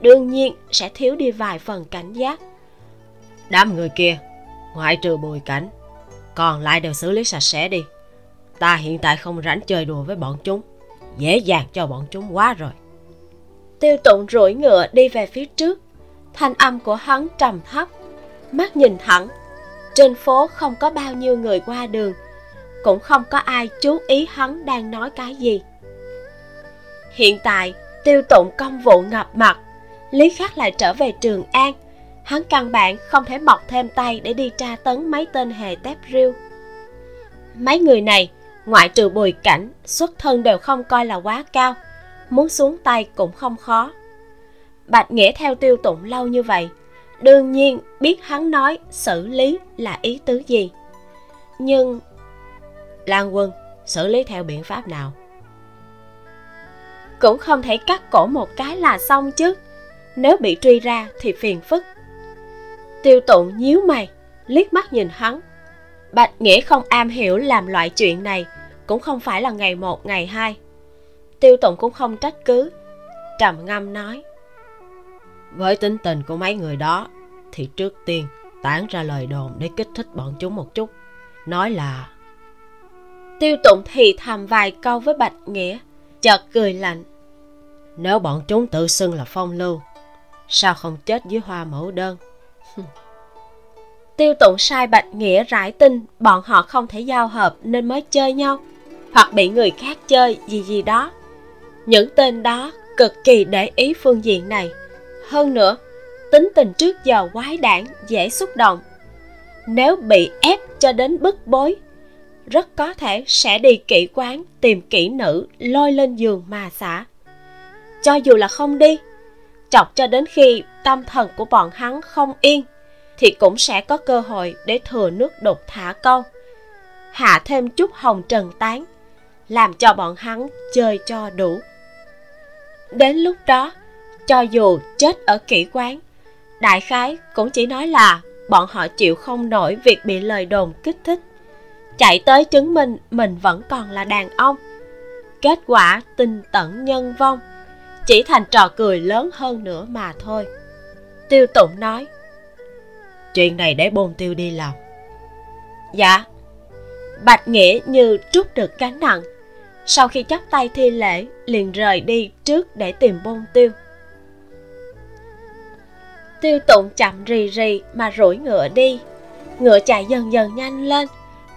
đương nhiên sẽ thiếu đi vài phần cảnh giác. Đám người kia, ngoại trừ Bùi Cảnh, còn lại đều xử lý sạch sẽ đi. Ta hiện tại không rảnh chơi đùa với bọn chúng, dễ dàng cho bọn chúng quá rồi. Tiêu Tụng rủi ngựa đi về phía trước, thanh âm của hắn trầm thấp, mắt nhìn thẳng. Trên phố không có bao nhiêu người qua đường, cũng không có ai chú ý hắn đang nói cái gì. Hiện tại Tiêu Tụng công vụ ngập mặt, Lý Khắc lại trở về Trường An, hắn căn bản không thể mọc thêm tay để đi tra tấn mấy tên hề tép riêu. Mấy người này, ngoại trừ Bùi Cảnh, xuất thân đều không coi là quá cao, muốn xuống tay cũng không khó. Bạch Nghĩa theo Tiêu Tụng lâu như vậy, đương nhiên biết hắn nói xử lý là ý tứ gì. Nhưng Lan Quân, xử lý theo biện pháp nào? Cũng không thể cắt cổ một cái là xong chứ, nếu bị truy ra thì phiền phức. Tiêu Tụng nhíu mày, liếc mắt nhìn hắn. Bạch Nghĩa không am hiểu làm loại chuyện này, cũng không phải là ngày một ngày hai. Tiêu Tụng cũng không trách cứ, trầm ngâm nói: Với tính tình của mấy người đó thì trước tiên tản ra lời đồn để kích thích bọn chúng một chút. Nói là... Tiêu Tụng thì thầm vài câu với Bạch Nghĩa, chợt cười lạnh: Nếu bọn chúng tự xưng là phong lưu, sao không chết dưới hoa mẫu đơn? Tiêu Tụng sai Bạch Nghĩa rải tin bọn họ không thể giao hợp nên mới chơi nhau, hoặc bị người khác chơi gì đó. Những tên đó cực kỳ để ý phương diện này. Hơn nữa, tính tình trước giờ quái đản, dễ xúc động. Nếu bị ép cho đến bức bối, rất có thể sẽ đi kỹ quán tìm kỹ nữ lôi lên giường mà xả. Cho dù là không đi, chọc cho đến khi tâm thần của bọn hắn không yên, thì cũng sẽ có cơ hội để thừa nước đục thả câu, hạ thêm chút Hồng Trần Tán, làm cho bọn hắn chơi cho đủ. Đến lúc đó, cho dù chết ở kỹ quán, đại khái cũng chỉ nói là bọn họ chịu không nổi việc bị lời đồn kích thích, chạy tới chứng minh mình vẫn còn là đàn ông. Kết quả tình tận nhân vong, chỉ thành trò cười lớn hơn nữa mà thôi. Tiêu Tụng nói: Chuyện này để bôn tiêu đi làm. Dạ. Bạch Nghĩa như trút được gánh nặng, sau khi chắp tay thi lễ liền rời đi trước để tìm bôn tiêu. Tiêu Tụng chậm rì rì mà rủi ngựa đi. Ngựa chạy dần dần nhanh lên,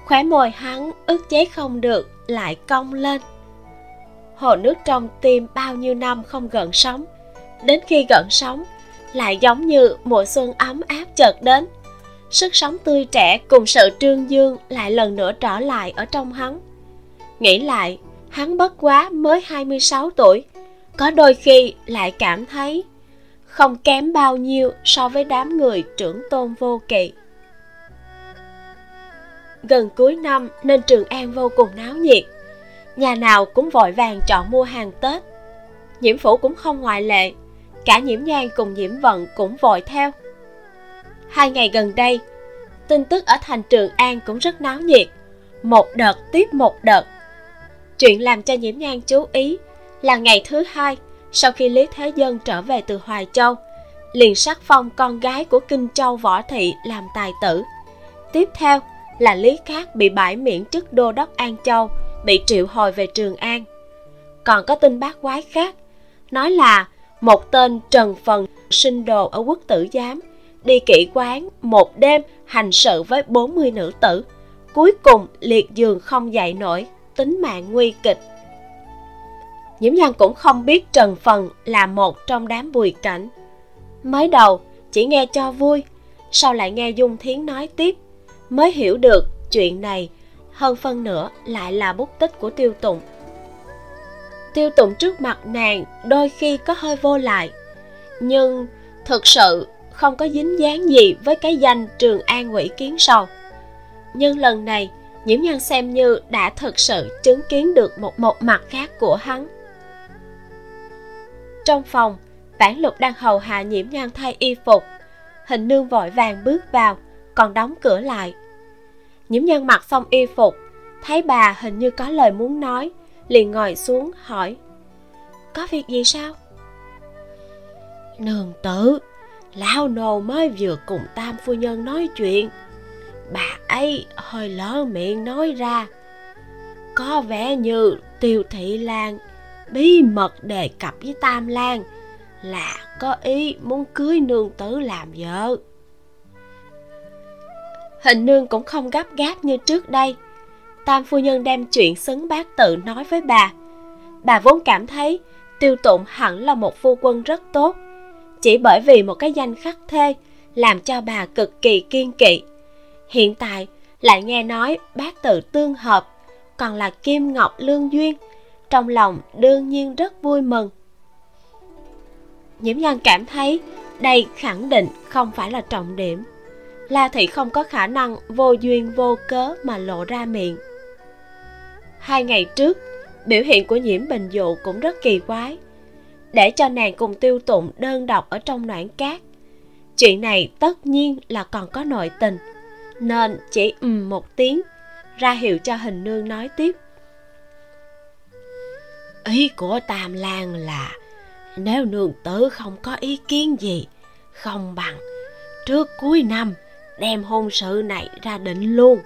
khóe môi hắn ức chế không được lại cong lên. Hồ nước trong tim bao nhiêu năm không gợn sóng, đến khi gợn sóng lại giống như mùa xuân ấm áp chợt đến. Sức sống tươi trẻ cùng sự trương dương lại lần nữa trở lại ở trong hắn. Nghĩ lại, hắn bất quá mới 26 tuổi, có đôi khi lại cảm thấy không kém bao nhiêu so với đám người trưởng tôn vô kỵ. Gần cuối năm nên Trường An vô cùng náo nhiệt, nhà nào cũng vội vàng chọn mua hàng Tết. Nhiễm Phủ cũng không ngoại lệ, cả Nhiễm Nhan cùng Nhiễm Vận cũng vội theo. 2 ngày gần đây, tin tức ở thành Trường An cũng rất náo nhiệt, một đợt tiếp một đợt. Chuyện làm cho Nhiễm Nhan chú ý là ngày thứ 2 sau khi Lý Thế Dân trở về từ Hoài Châu, liền sắc phong con gái của Kinh Châu Võ Thị làm tài tử. Tiếp theo là Lý Khác bị bãi miễn chức đô đốc An Châu, bị triệu hồi về Trường An. Còn có tin bát quái khác, nói là một tên Trần Phần sinh đồ ở Quốc Tử Giám, đi kỹ quán một đêm hành sự với 40 nữ tử, cuối cùng liệt giường không dậy nổi, tính mạng nguy kịch. Nhiễm Nhan cũng không biết Trần Phần là một trong đám Bùi Cảnh. Mới đầu chỉ nghe cho vui, sau lại nghe Dung Thiến nói tiếp, mới hiểu được chuyện này hơn phân nửa lại là bút tích của Tiêu Tụng. Tiêu Tụng trước mặt nàng đôi khi có hơi vô lại, nhưng thực sự không có dính dáng gì với cái danh Trường An Quỷ Kiến Sầu. Nhưng lần này Nhiễm Nhan xem như đã thực sự chứng kiến được một mặt khác của hắn. Trong phòng, Vãn Lục đang hầu hạ Nhiễm Nhan thay y phục. Hình Nương vội vàng bước vào, còn đóng cửa lại. Nhiễm Nhan mặc xong y phục, thấy bà hình như có lời muốn nói, liền ngồi xuống hỏi: "Có việc gì sao?" "Nương tử, lão nô mới vừa cùng tam phu nhân nói chuyện, bà ấy hơi lỡ miệng nói ra, có vẻ như Tiêu Thị Lan bí mật đề cập với Tam Lan là có ý muốn cưới nương tử làm vợ." Hình Nương cũng không gấp gáp như trước đây. Tam phu nhân đem chuyện Xứng Bát tự nói với bà. Bà vốn cảm thấy Tiêu Tụng hẳn là một phu quân rất tốt, chỉ bởi vì một cái danh khắc thê làm cho bà cực kỳ kiên kỵ. Hiện tại lại nghe nói bát tự tương hợp, còn là kim ngọc lương duyên, trong lòng đương nhiên rất vui mừng. Nhiễm Nhan cảm thấy đây khẳng định không phải là trọng điểm. La Thị không có khả năng vô duyên vô cớ mà lộ ra miệng. 2 ngày trước, biểu hiện của Nhiễm Bình Dụ cũng rất kỳ quái, để cho nàng cùng Tiêu Tụng đơn độc ở trong noãn cát. Chuyện này tất nhiên là còn có nội tình, nên chỉ một tiếng, ra hiệu cho Hình Nương nói tiếp. "Ý của Tam Lan là nếu nương tử không có ý kiến gì, không bằng trước cuối năm đem hôn sự này ra định luôn.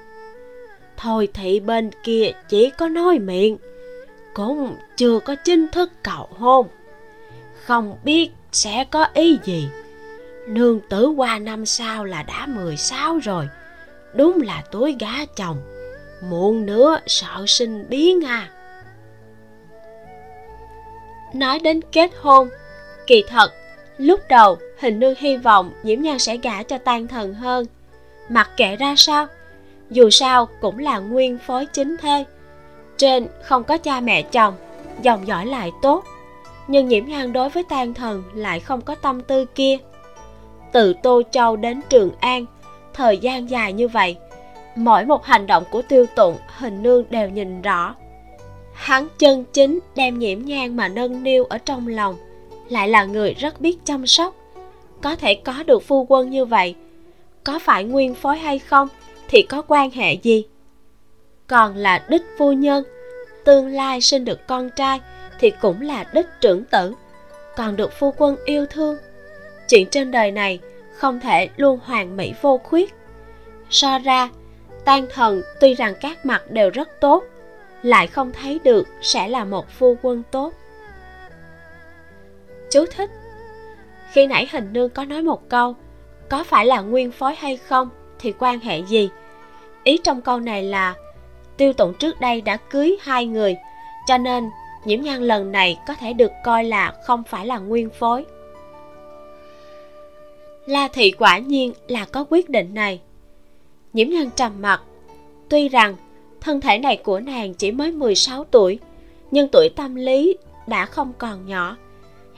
Thôi thị bên kia chỉ có nói miệng, cũng chưa có chính thức cầu hôn, không biết sẽ có ý gì. Nương tử qua năm sau là đã 16 rồi, đúng là tuổi gả chồng, muộn nữa sợ sinh biến à." Nói đến kết hôn, kỳ thật lúc đầu Hình Nương hy vọng Nhiễm Nhan sẽ gả cho Tang Thần hơn. Mặc kệ ra sao, dù sao cũng là nguyên phối chính thê, trên không có cha mẹ chồng, dòng dõi lại tốt. Nhưng Nhiễm Nhan đối với Tang Thần lại không có tâm tư kia. Từ Tô Châu đến Trường An, thời gian dài như vậy, mỗi một hành động của Tiêu Tụng Hình Nương đều nhìn rõ. Hắn chân chính đem Nhiễm Nhan mà nâng niu ở trong lòng, lại là người rất biết chăm sóc. Có thể có được phu quân như vậy, có phải nguyên phối hay không thì có quan hệ gì? Còn là đích phu nhân, tương lai sinh được con trai thì cũng là đích trưởng tử, còn được phu quân yêu thương. Chuyện trên đời này không thể luôn hoàn mỹ vô khuyết. So ra, Tang Thần tuy rằng các mặt đều rất tốt, lại không thấy được sẽ là một phu quân tốt. Chú thích: khi nãy Hình Nương có nói một câu, có phải là nguyên phối hay không thì quan hệ gì. Ý trong câu này là Tiêu Tụng trước đây đã cưới 2 người, cho nên Nhiễm Nhan lần này có thể được coi là không phải là nguyên phối. La Thị quả nhiên là có quyết định này. Nhiễm Nhan trầm mặc. Tuy rằng thân thể này của nàng chỉ mới 16 tuổi, nhưng tuổi tâm lý đã không còn nhỏ.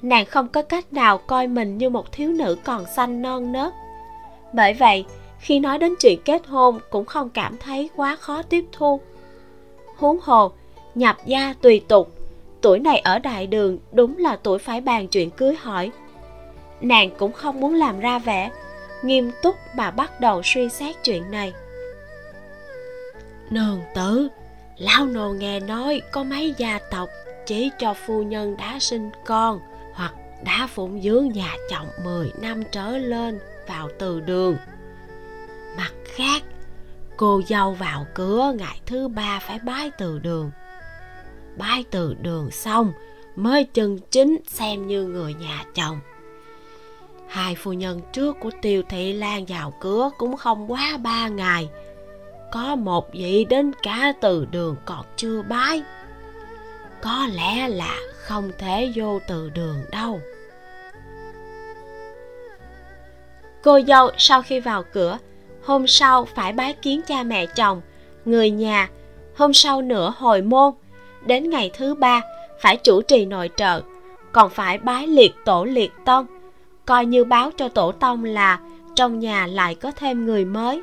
Nàng không có cách nào coi mình như một thiếu nữ còn xanh non nớt. Bởi vậy, khi nói đến chuyện kết hôn cũng không cảm thấy quá khó tiếp thu. Huống hồ, nhập gia tùy tục, tuổi này ở đại đường đúng là tuổi phải bàn chuyện cưới hỏi. Nàng cũng không muốn làm ra vẻ, nghiêm túc mà bắt đầu suy xét chuyện này. Nương tử, lão nô nghe nói có mấy gia tộc chỉ cho phu nhân đã sinh con hoặc đã phụng dưỡng nhà chồng 10 năm trở lên vào từ đường. Mặt khác, cô dâu vào cửa ngày thứ 3 phải bái từ đường. Bái từ đường xong mới chân chính xem như người nhà chồng. Hai phu nhân trước của Tiêu Thị Lan vào cửa cũng không quá 3 ngày. Có một vị đến cả từ đường còn chưa bái. Có lẽ là không thể vô từ đường đâu. Cô dâu sau khi vào cửa, hôm sau phải bái kiến cha mẹ chồng, người nhà, hôm sau nữa hồi môn, đến ngày thứ 3 phải chủ trì nội trợ, còn phải bái liệt tổ liệt tông, coi như báo cho tổ tông là trong nhà lại có thêm người mới.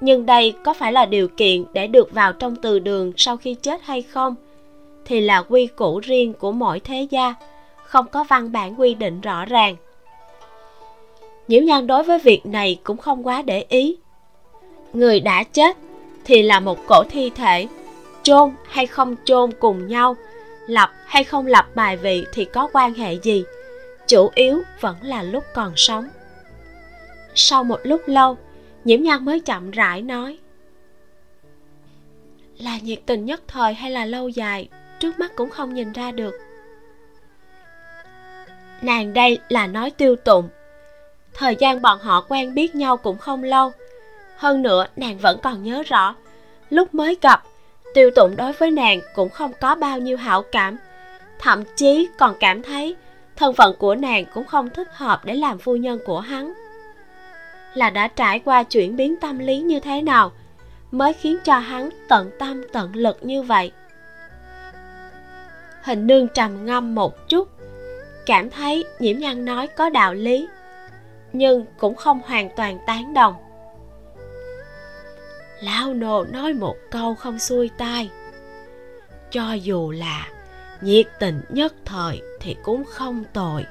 Nhưng đây có phải là điều kiện để được vào trong từ đường sau khi chết hay không? Thì là quy củ riêng của mỗi thế gia, không có văn bản quy định rõ ràng. Nhiễm Nhan đối với việc này cũng không quá để ý. Người đã chết thì là một cổ thi thể, chôn hay không chôn cùng nhau, lập hay không lập bài vị thì có quan hệ gì, chủ yếu vẫn là lúc còn sống. Sau một lúc lâu, Nhiễm Nhan mới chậm rãi nói: là nhiệt tình nhất thời hay là lâu dài, trước mắt cũng không nhìn ra được. Nàng đây là nói Tiêu Tụng. Thời gian bọn họ quen biết nhau cũng không lâu. Hơn nữa nàng vẫn còn nhớ rõ, lúc mới gặp, Tiêu Tụng đối với nàng cũng không có bao nhiêu hảo cảm. Thậm chí còn cảm thấy thân phận của nàng cũng không thích hợp để làm phu nhân của hắn. Là đã trải qua chuyển biến tâm lý như thế nào mới khiến cho hắn tận tâm tận lực như vậy? Hình Nương trầm ngâm một chút, cảm thấy Nhiễm Nhan nói có đạo lý, nhưng cũng không hoàn toàn tán đồng. Lão nô nói một câu không xuôi tai, cho dù là nhiệt tình nhất thời thì cũng không tồi.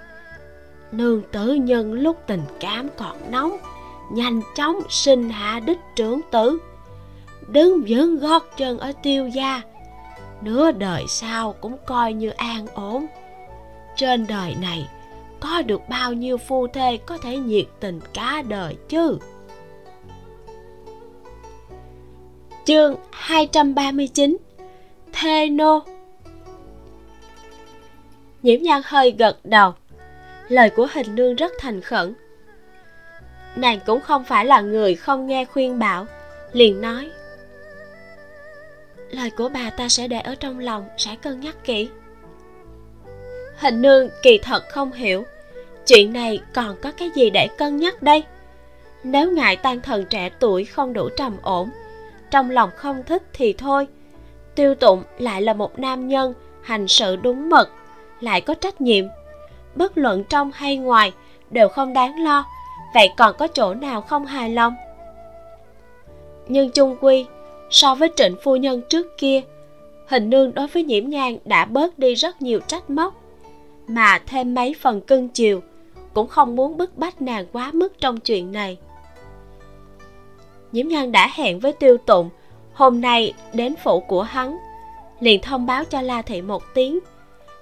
Nương tử nhân lúc tình cảm còn nóng, nhanh chóng sinh hạ đích trưởng tử, đứng vững gót chân ở Tiêu gia, nửa đời sau cũng coi như an ổn. Trên đời này có được bao nhiêu phu thê có thể nhiệt tình cả đời chứ? Chương 239 Thê nô. Nhiễm Nhan hơi gật đầu. Lời của Hình Nương rất thành khẩn. Nàng cũng không phải là người không nghe khuyên bảo, liền nói: lời của bà ta sẽ để ở trong lòng, sẽ cân nhắc kỹ. Hình Nương kỳ thật không hiểu, chuyện này còn có cái gì để cân nhắc đây? Nếu ngại tan thần trẻ tuổi không đủ trầm ổn, trong lòng không thích thì thôi. Tiêu Tụng lại là một nam nhân, hành sự đúng mực, lại có trách nhiệm, bất luận trong hay ngoài đều không đáng lo. Vậy còn có chỗ nào không hài lòng? Nhưng chung quy, so với Trịnh phu nhân trước kia, Hình Nương đối với Nhiễm Nhan đã bớt đi rất nhiều trách móc, mà thêm mấy phần cưng chiều, cũng không muốn bức bách nàng quá mức trong chuyện này. Nhiễm Nhan đã hẹn với Tiêu Tụng, hôm nay đến phủ của hắn, liền thông báo cho La Thị một tiếng,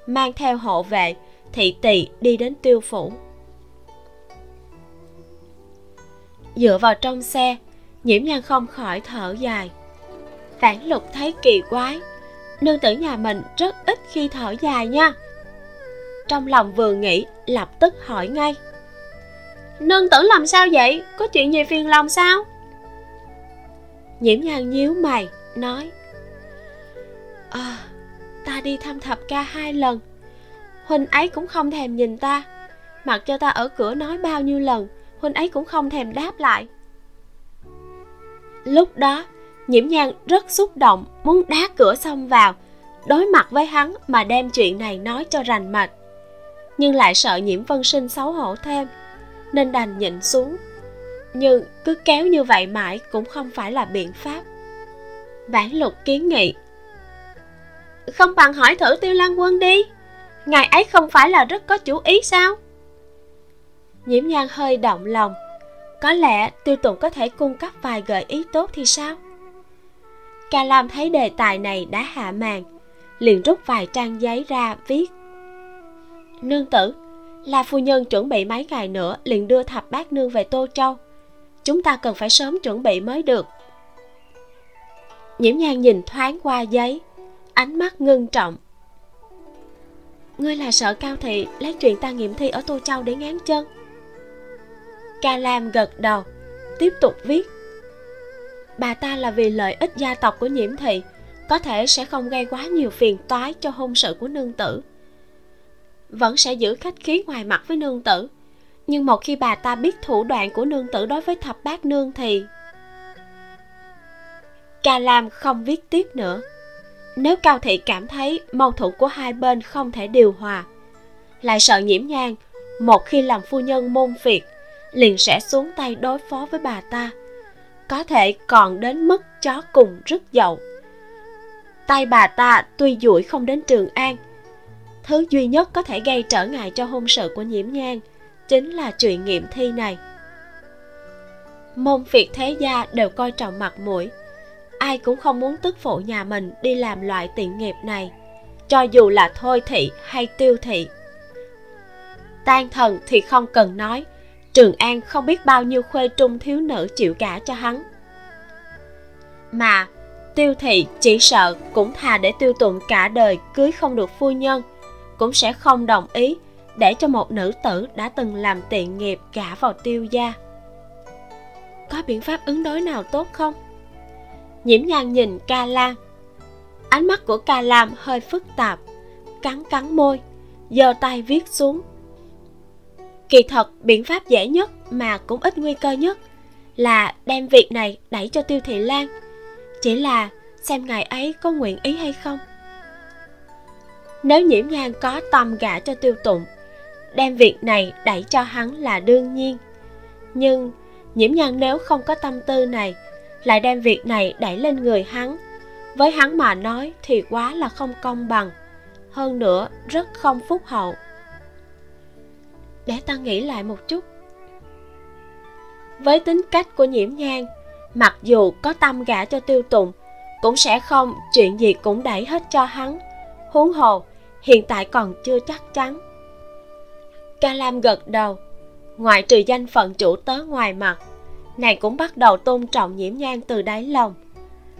mang theo hộ vệ, Thị Tì đi đến Tiêu phủ. Dựa vào trong xe, Nhiễm Nhan không khỏi thở dài. Vãn Lục thấy kỳ quái, nương tử nhà mình rất ít khi thở dài nha. Trong lòng vừa nghĩ, lập tức hỏi ngay: nương tử làm sao vậy? Có chuyện gì phiền lòng sao? Nhiễm Nhan nhíu mày, nói: ta đi thăm thập ca 2 lần. Huynh ấy cũng không thèm nhìn ta, mặc cho ta ở cửa nói bao nhiêu lần, huynh ấy cũng không thèm đáp lại. Lúc đó Nhiễm Nhan rất xúc động, muốn đá cửa xông vào, đối mặt với hắn mà đem chuyện này nói cho rành mạch, nhưng lại sợ Nhiễm Vân Sinh xấu hổ thêm, nên đành nhịn xuống. Nhưng cứ kéo như vậy mãi cũng không phải là biện pháp. Vãn Lục kiến nghị: không bằng hỏi thử Tiêu Lan Quân đi, ngài ấy không phải là rất có chủ ý sao? Nhiễm Nhan hơi động lòng, có lẽ Tiêu Tụng có thể cung cấp vài gợi ý tốt thì sao? Ca Lam thấy đề tài này đã hạ màn, liền rút vài trang giấy ra viết: nương tử, La phu nhân chuẩn bị mấy ngày nữa liền đưa thập bát nương về Tô Châu, chúng ta cần phải sớm chuẩn bị mới được. Nhiễm Nhan nhìn thoáng qua giấy, ánh mắt ngưng trọng. Ngươi là sợ Cao thị lấy chuyện ta nghiệm thi ở Tô Châu để ngáng chân? Ca Lam gật đầu, tiếp tục viết: bà ta là vì lợi ích gia tộc của Nhiễm thị, có thể sẽ không gây quá nhiều phiền toái cho hôn sự của nương tử. Vẫn sẽ giữ khách khí ngoài mặt với nương tử, nhưng một khi bà ta biết thủ đoạn của nương tử đối với thập bát nương thì... Ca Lam không viết tiếp nữa. Nếu Cao thị cảm thấy mâu thuẫn của hai bên không thể điều hòa, lại sợ Nhiễm Nhan một khi làm phu nhân môn phiệt liền sẽ xuống tay đối phó với bà ta, có thể còn đến mức chó cùng rứt dậu. Tay bà ta tuy duỗi không đến Trường An, thứ duy nhất có thể gây trở ngại cho hôn sự của Nhiễm Nhan chính là chuyện nghiệm thi này. Môn phiệt thế gia đều coi trọng mặt mũi, ai cũng không muốn tức phụ nhà mình đi làm loại tiện nghiệp này, cho dù là Thôi thị hay Tiêu thị. Tan thần thì không cần nói, Trường An không biết bao nhiêu khuê trung thiếu nữ chịu gả cho hắn. Mà Tiêu thị chỉ sợ cũng thà để Tiêu Tụng cả đời cưới không được phu nhân, cũng sẽ không đồng ý để cho một nữ tử đã từng làm tiện nghiệp gả vào Tiêu gia. Có biện pháp ứng đối nào tốt không? Nhiễm Nhan nhìn Ca Lam. Ánh mắt của Ca Lam hơi phức tạp, cắn môi, giơ tay viết xuống. Kỳ thật, biện pháp dễ nhất mà cũng ít nguy cơ nhất là đem việc này đẩy cho Tiêu Thị Lan, chỉ là xem ngài ấy có nguyện ý hay không. Nếu Nhiễm Nhan có tâm gả cho Tiêu Tụng, đem việc này đẩy cho hắn là đương nhiên. Nhưng Nhiễm Nhan nếu không có tâm tư này, lại đem việc này đẩy lên người hắn, với hắn mà nói thì quá là không công bằng, hơn nữa rất không phúc hậu. Để ta nghĩ lại một chút. Với tính cách của Nhiễm Nhan, mặc dù có tâm gả cho Tiêu Tụng, cũng sẽ không chuyện gì cũng đẩy hết cho hắn, huống hồ hiện tại còn chưa chắc chắn. Ca Lam gật đầu, ngoại trừ danh phận chủ tớ ngoài mặt, nàng cũng bắt đầu tôn trọng Nhiễm Nhan từ đáy lòng.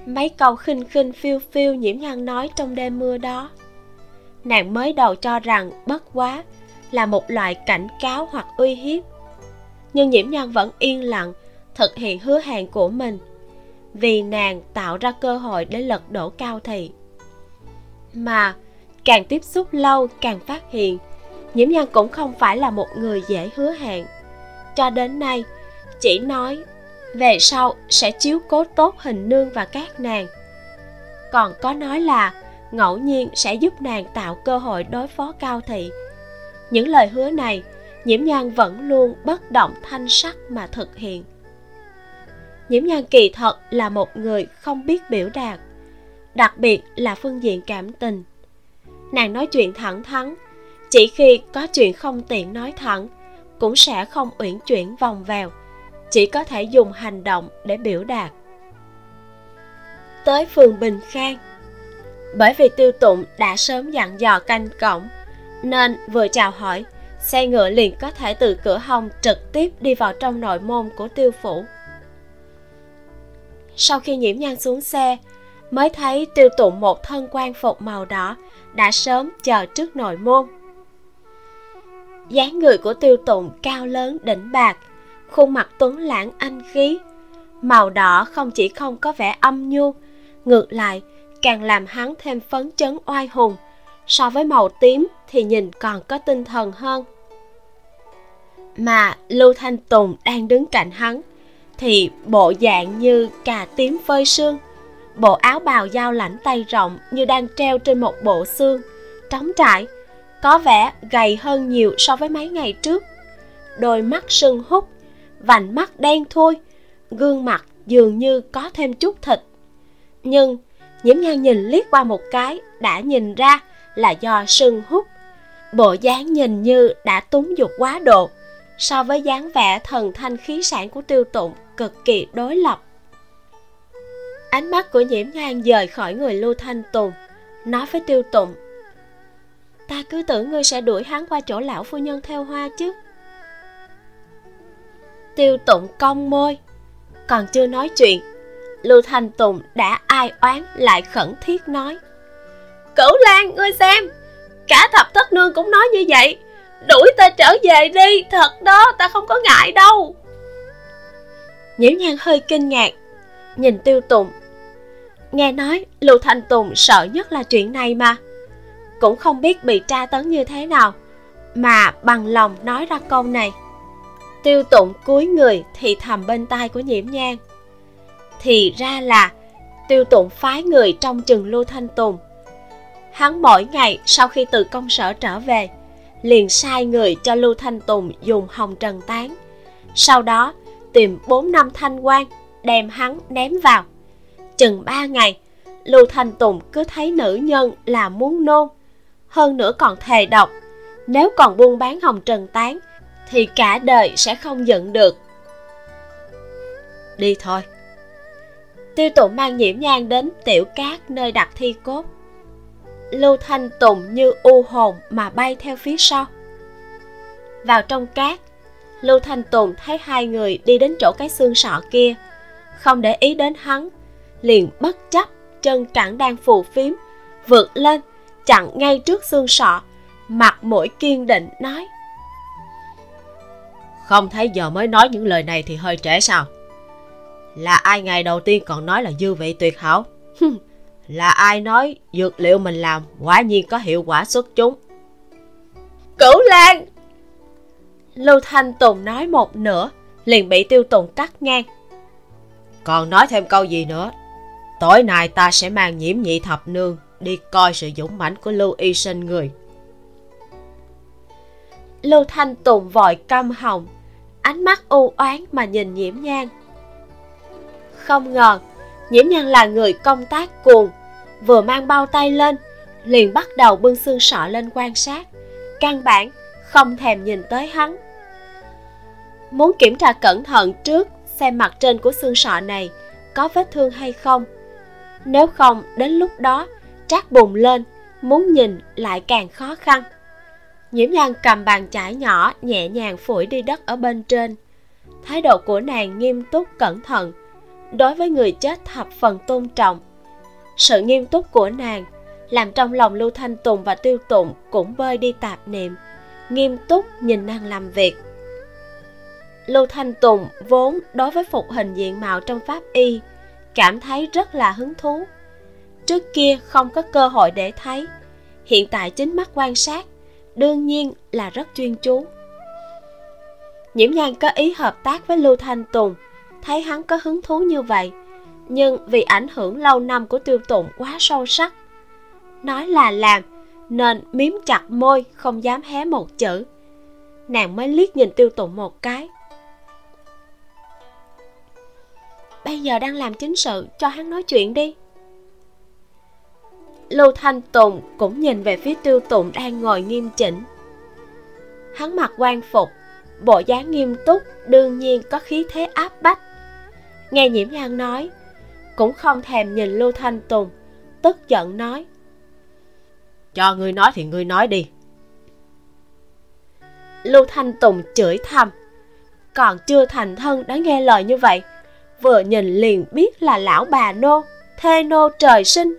Mấy câu khinh khinh phiêu phiêu Nhiễm Nhan nói trong đêm mưa đó, nàng mới đầu cho rằng bất quá là một loại cảnh cáo hoặc uy hiếp, nhưng Nhiễm Nhan vẫn yên lặng thực hiện hứa hẹn của mình, vì nàng tạo ra cơ hội để lật đổ Cao thị. Mà càng tiếp xúc lâu càng phát hiện Nhiễm Nhan cũng không phải là một người dễ hứa hẹn. Cho đến nay chỉ nói về sau sẽ chiếu cố tốt Hình nương và các nàng, còn có nói là ngẫu nhiên sẽ giúp nàng tạo cơ hội đối phó Cao thị. Những lời hứa này Nhiễm Nhan vẫn luôn bất động thanh sắc mà thực hiện. Nhiễm Nhan kỳ thật là một người không biết biểu đạt, đặc biệt là phương diện cảm tình. Nàng nói chuyện thẳng thắn, chỉ khi có chuyện không tiện nói thẳng cũng sẽ không uyển chuyển vòng vèo, chỉ có thể dùng hành động để biểu đạt. Tới phường Bình Khang, bởi vì Tiêu Tụng đã sớm dặn dò canh cổng, nên vừa chào hỏi, xe ngựa liền có thể từ cửa hông trực tiếp đi vào trong nội môn của Tiêu phủ. Sau khi Nhiễm Nhan xuống xe, mới thấy Tiêu Tụng một thân quan phục màu đỏ đã sớm chờ trước nội môn. Dáng người của Tiêu Tụng cao lớn đỉnh bạc, khuôn mặt tuấn lãng anh khí. Màu đỏ không chỉ không có vẻ âm nhu, ngược lại càng làm hắn thêm phấn chấn oai hùng. So với màu tím thì nhìn còn có tinh thần hơn. Mà Lưu Thanh Tùng đang đứng cạnh hắn thì bộ dạng như cà tím phơi sương, bộ áo bào dao lãnh tay rộng như đang treo trên một bộ xương, trống trải, có vẻ gầy hơn nhiều so với mấy ngày trước. Đôi mắt sưng húp, vành mắt đen thui, gương mặt dường như có thêm chút thịt. Nhưng Nhiễm Nhan nhìn liếc qua một cái đã nhìn ra là do sưng húp. Bộ dáng nhìn như đã túng dục quá độ, so với dáng vẻ thần thanh khí sảng của Tiêu Tụng cực kỳ đối lập. Ánh mắt của Nhiễm Nhan dời khỏi người Lưu Thanh Tùng, nói với Tiêu Tụng: "Ta cứ tưởng ngươi sẽ đuổi hắn qua chỗ lão phu nhân theo hoa chứ." Tiêu Tụng cong môi, còn chưa nói chuyện, Lưu Thanh Tùng đã ai oán lại khẩn thiết nói: "Cửu Lan, ngươi xem, cả thập thất nương cũng nói như vậy. Đuổi ta trở về đi, thật đó, ta không có ngại đâu." Nhiễm Nhan hơi kinh ngạc nhìn Tiêu Tụng. Nghe nói Lưu Thanh Tùng sợ nhất là chuyện này mà, cũng không biết bị tra tấn như thế nào mà bằng lòng nói ra câu này. Tiêu Tụng cúi người thì thầm bên tai của Nhiễm Nhan: "Thì ra là Tiêu Tụng phái người trông chừng Lưu Thanh Tùng. Hắn mỗi ngày sau khi từ công sở trở về liền sai người cho Lưu Thanh Tùng dùng hồng trần tán, sau đó tìm 4 năm thanh quan đem hắn ném vào. Chừng 3 ngày, Lưu Thanh Tùng cứ thấy nữ nhân là muốn nôn, hơn nữa còn thề độc, nếu còn buôn bán hồng trần tán thì cả đời sẽ không giận được." "Đi thôi." Tiêu Tụng mang Nhiễm Nhan đến tiểu cát nơi đặt thi cốt. Lưu Thanh Tùng như u hồn mà bay theo phía sau. Vào trong cát, Lưu Thanh Tùng thấy hai người đi đến chỗ cái xương sọ kia, không để ý đến hắn, liền bất chấp chân cẳng đang phù phiếm, vượt lên, chặn ngay trước xương sọ, mặt mũi kiên định nói: "Không thấy giờ mới nói những lời này thì hơi trễ sao? Là ai ngày đầu tiên còn nói là dư vị tuyệt hảo? Là ai nói dược liệu mình làm quả nhiên có hiệu quả xuất chúng?" "Cửu Lan!" Lưu Thanh Tùng nói một nửa liền bị Tiêu Tùng cắt ngang: "Còn nói thêm câu gì nữa, tối nay ta sẽ mang Nhiễm nhị thập nương đi coi sự dũng mãnh của Lưu y sinh người." Lưu Thanh Tùng vội căm họng, ánh mắt u oán mà nhìn Nhiễm Nhan. Không ngờ Nhiễm Nhan là người công tác cuồng, vừa mang bao tay lên liền bắt đầu bưng xương sọ lên quan sát, căn bản không thèm nhìn tới hắn. Muốn kiểm tra cẩn thận trước xem mặt trên của xương sọ này có vết thương hay không, nếu không đến lúc đó trát bùng lên, muốn nhìn lại càng khó khăn. Nhiễm Nhan cầm bàn chải nhỏ nhẹ nhàng phủi đi đất ở bên trên. Thái độ của nàng nghiêm túc cẩn thận, đối với người chết thập phần tôn trọng. Sự nghiêm túc của nàng làm trong lòng Lưu Thanh Tùng và Tiêu Tụng cũng bơi đi tạp niệm, nghiêm túc nhìn nàng làm việc. Lưu Thanh Tùng vốn đối với phục hình diện mạo trong pháp y cảm thấy rất là hứng thú. Trước kia không có cơ hội để thấy, hiện tại chính mắt quan sát đương nhiên là rất chuyên chú. Nhiễm Nhan có ý hợp tác với Lưu Thanh Tùng, thấy hắn có hứng thú như vậy, nhưng vì ảnh hưởng lâu năm của Tiêu Tụng quá sâu sắc, nói là làm, nên miếm chặt môi không dám hé một chữ. Nàng mới liếc nhìn Tiêu Tụng một cái: "Bây giờ đang làm chính sự, cho hắn nói chuyện đi." Lưu Thanh Tùng cũng nhìn về phía Tiêu Tụng đang ngồi nghiêm chỉnh. Hắn mặc quan phục, bộ dáng nghiêm túc, đương nhiên có khí thế áp bách. Nghe Nhiễm Nhan nói, cũng không thèm nhìn Lưu Thanh Tùng, tức giận nói: "Cho ngươi nói thì ngươi nói đi." Lưu Thanh Tùng chửi thầm, còn chưa thành thân đã nghe lời như vậy, vừa nhìn liền biết là lão bà nô, thê nô trời sinh.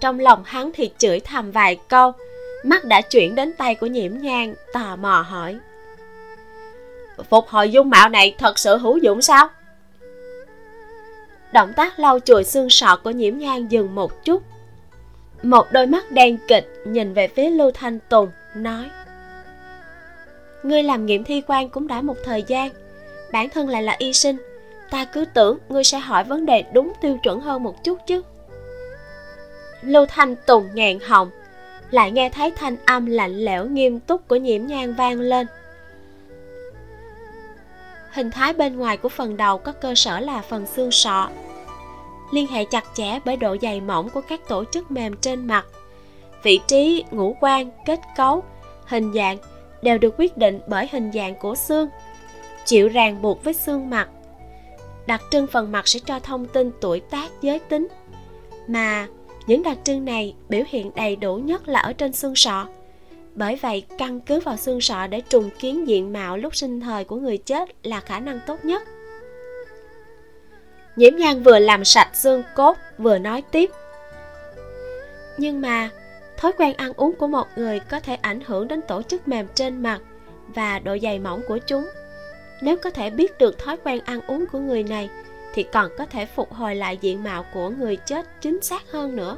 Trong lòng hắn thì chửi thầm vài câu, mắt đã chuyển đến tay của Nhiễm Nhan, tò mò hỏi: "Phục hồi dung mạo này thật sự hữu dụng sao?" Động tác lau chùi xương sọ của Nhiễm Nhan dừng một chút, một đôi mắt đen kịch nhìn về phía Lưu Thanh Tùng, nói: "Ngươi làm nghiệm thi quan cũng đã một thời gian, bản thân lại là y sinh, Ta cứ tưởng ngươi sẽ hỏi vấn đề đúng tiêu chuẩn hơn một chút chứ. Lưu Thanh Tùng nghẹn họng, lại nghe thấy thanh âm lạnh lẽo nghiêm túc của Nhiễm Nhan vang lên. Hình thái bên ngoài của phần đầu có cơ sở là phần xương sọ, liên hệ chặt chẽ bởi độ dày mỏng của các tổ chức mềm trên mặt. Vị trí, ngũ quan, kết cấu, hình dạng đều được quyết định bởi hình dạng của xương, chịu ràng buộc với xương mặt. Đặc trưng phần mặt sẽ cho thông tin tuổi tác, giới tính, mà những đặc trưng này biểu hiện đầy đủ nhất là ở trên xương sọ. Bởi vậy, căn cứ vào xương sọ để trùng kiến diện mạo lúc sinh thời của người chết là khả năng tốt nhất. Nhiễm Nhan vừa làm sạch xương cốt vừa nói tiếp. Nhưng mà thói quen ăn uống của một người có thể ảnh hưởng đến tổ chức mềm trên mặt và độ dày mỏng của chúng. Nếu có thể biết được thói quen ăn uống của người này thì còn có thể phục hồi lại diện mạo của người chết chính xác hơn nữa.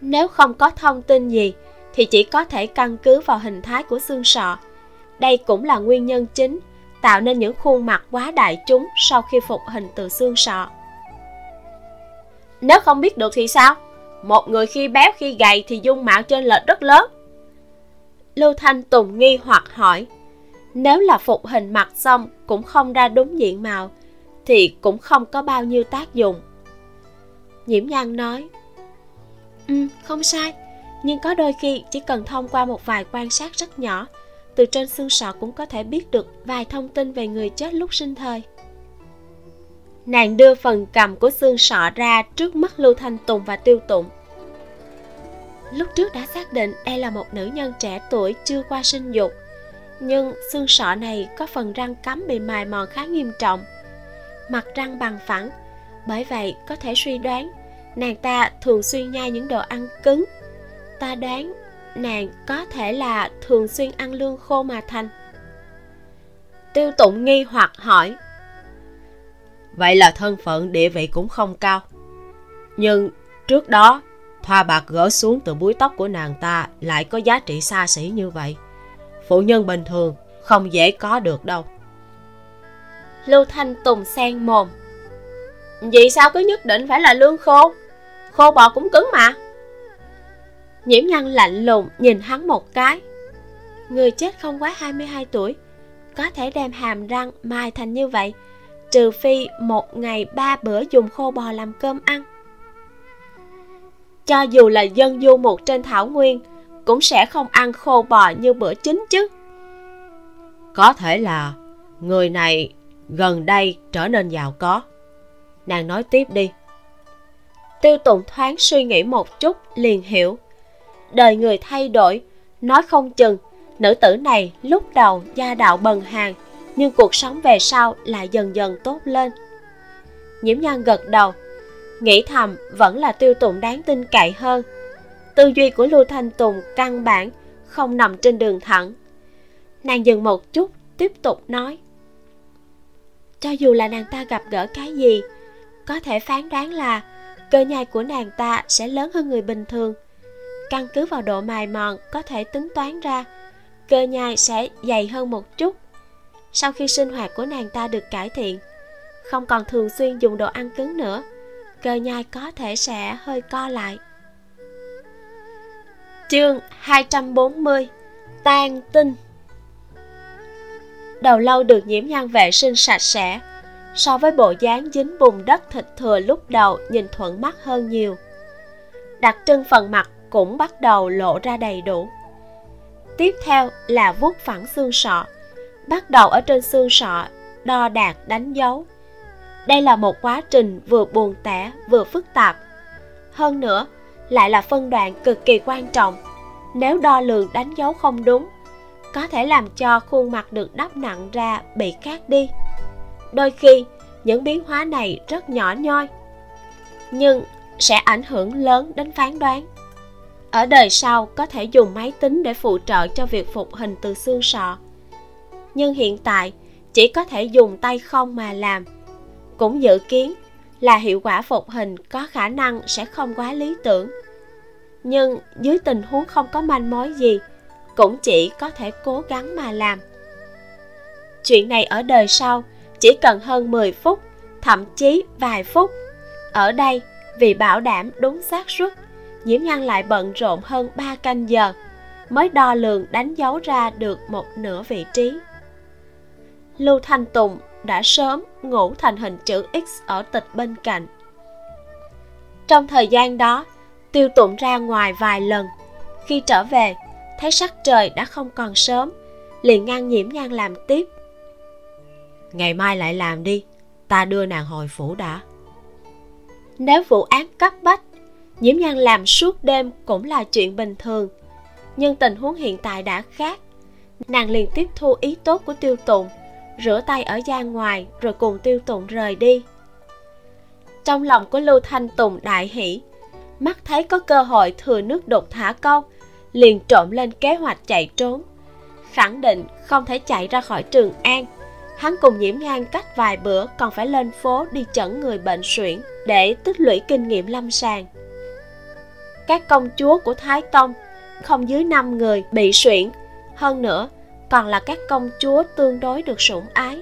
Nếu không có thông tin gì thì chỉ có thể căn cứ vào hình thái của xương sọ. Đây cũng là nguyên nhân chính tạo nên những khuôn mặt quá đại chúng sau khi phục hình từ xương sọ. Nếu không biết được thì sao? Một người khi béo khi gầy thì dung mạo chênh lệch rất lớn. Lưu Thanh Tùng nghi hoặc hỏi. Nếu là phục hình mặt xong cũng không ra đúng diện mạo thì cũng không có bao nhiêu tác dụng. Nhiễm Nhan nói. Không sai. Nhưng có đôi khi chỉ cần thông qua một vài quan sát rất nhỏ, từ trên xương sọ cũng có thể biết được vài thông tin về người chết lúc sinh thời. Nàng đưa phần cầm của xương sọ ra trước mắt Lưu Thanh Tùng và Tiêu Tụng. Lúc trước đã xác định đây là một nữ nhân trẻ tuổi chưa qua sinh dục, nhưng xương sọ này có phần răng cắm bị mài mòn khá nghiêm trọng. Mặt răng bằng phẳng, bởi vậy có thể suy đoán nàng ta thường xuyên nhai những đồ ăn cứng. Ta đoán nàng có thể là thường xuyên ăn lương khô mà thành. Tiêu Tụng nghi hoặc hỏi. Vậy là thân phận địa vị cũng không cao. Nhưng trước đó, thoa bạc gỡ xuống từ búi tóc của nàng ta lại có giá trị xa xỉ như vậy. Phụ nhân bình thường không dễ có được đâu. Lưu Thanh Tùng sen mồm. Vậy sao cứ nhất định phải là lương khô? Khô bò cũng cứng mà. Nhiễm Nhan lạnh lùng nhìn hắn một cái. Người chết không quá 22 tuổi có thể đem hàm răng mài thành như vậy, trừ phi một ngày 3 bữa dùng khô bò làm cơm ăn. Cho dù là dân du mục trên thảo nguyên cũng sẽ không ăn khô bò như bữa chính chứ. Có thể là người này gần đây trở nên giàu có. Nàng nói tiếp đi. Tiêu Tụng thoáng suy nghĩ một chút liền hiểu. Đời người thay đổi, nói không chừng nữ tử này lúc đầu gia đạo bần hàn, nhưng cuộc sống về sau lại dần dần tốt lên. Nhiễm Nhan gật đầu, nghĩ thầm vẫn là Tiêu Tụng đáng tin cậy hơn. Tư duy của Lưu Thanh Tùng căn bản không nằm trên đường thẳng. Nàng dừng một chút, tiếp tục nói. Cho dù là nàng ta gặp gỡ cái gì, có thể phán đoán là cơ nhai của nàng ta sẽ lớn hơn người bình thường. Căn cứ vào độ mài mòn có thể tính toán ra cơ nhai sẽ dày hơn một chút. Sau khi sinh hoạt của nàng ta được cải thiện, không còn thường xuyên dùng đồ ăn cứng nữa, cơ nhai có thể sẽ hơi co lại. Chương 240 Tan tinh. Đầu lâu được Nhiễm Nhan vệ sinh sạch sẽ, so với bộ dáng dính bùn đất thịt thừa lúc đầu nhìn thuận mắt hơn nhiều. Đặc trưng phần mặt cũng bắt đầu lộ ra đầy đủ. Tiếp theo là vuốt phẳng xương sọ, bắt đầu ở trên xương sọ đo đạc đánh dấu. Đây là một quá trình vừa buồn tẻ vừa phức tạp. Hơn nữa lại là phân đoạn cực kỳ quan trọng. Nếu đo lường đánh dấu không đúng, có thể làm cho khuôn mặt được đắp nặng ra bị khác đi. Đôi khi những biến hóa này rất nhỏ nhoi, nhưng sẽ ảnh hưởng lớn đến phán đoán. Ở đời sau có thể dùng máy tính để phụ trợ cho việc phục hình từ xương sọ, nhưng hiện tại chỉ có thể dùng tay không mà làm. Cũng dự kiến là hiệu quả phục hình có khả năng sẽ không quá lý tưởng, nhưng dưới tình huống không có manh mối gì cũng chỉ có thể cố gắng mà làm. Chuyện này ở đời sau chỉ cần hơn 10 phút, thậm chí vài phút. Ở đây, vì bảo đảm đúng xác suất, Nhiễm Nhan lại bận rộn hơn 3 canh giờ mới đo lường đánh dấu ra được một nửa vị trí. Lưu Thanh Tùng đã sớm ngủ thành hình chữ X ở tịch bên cạnh. Trong thời gian đó, Tiêu Tụng ra ngoài vài lần. Khi trở về, thấy sắc trời đã không còn sớm, liền ngăn Nhiễm Nhan làm tiếp. Ngày mai lại làm đi, ta đưa nàng hồi phủ đã. Nếu vụ án cấp bách, Nhiễm Nhan làm suốt đêm cũng là chuyện bình thường. Nhưng tình huống hiện tại đã khác. Nàng liền tiếp thu ý tốt của Tiêu Tụng, rửa tay ở ra ngoài rồi cùng Tiêu Tụng rời đi. Trong lòng của Lưu Thanh Tùng đại hỷ, mắt thấy có cơ hội thừa nước đục thả câu, liền trộm lên kế hoạch chạy trốn. Khẳng định không thể chạy ra khỏi Trường An, hắn cùng Nhiễm Nhan cách vài bữa còn phải lên phố đi chẩn người bệnh suyễn để tích lũy kinh nghiệm lâm sàng. Các công chúa của Thái Tông không dưới 5 người bị suyễn, hơn nữa còn là các công chúa tương đối được sủng ái.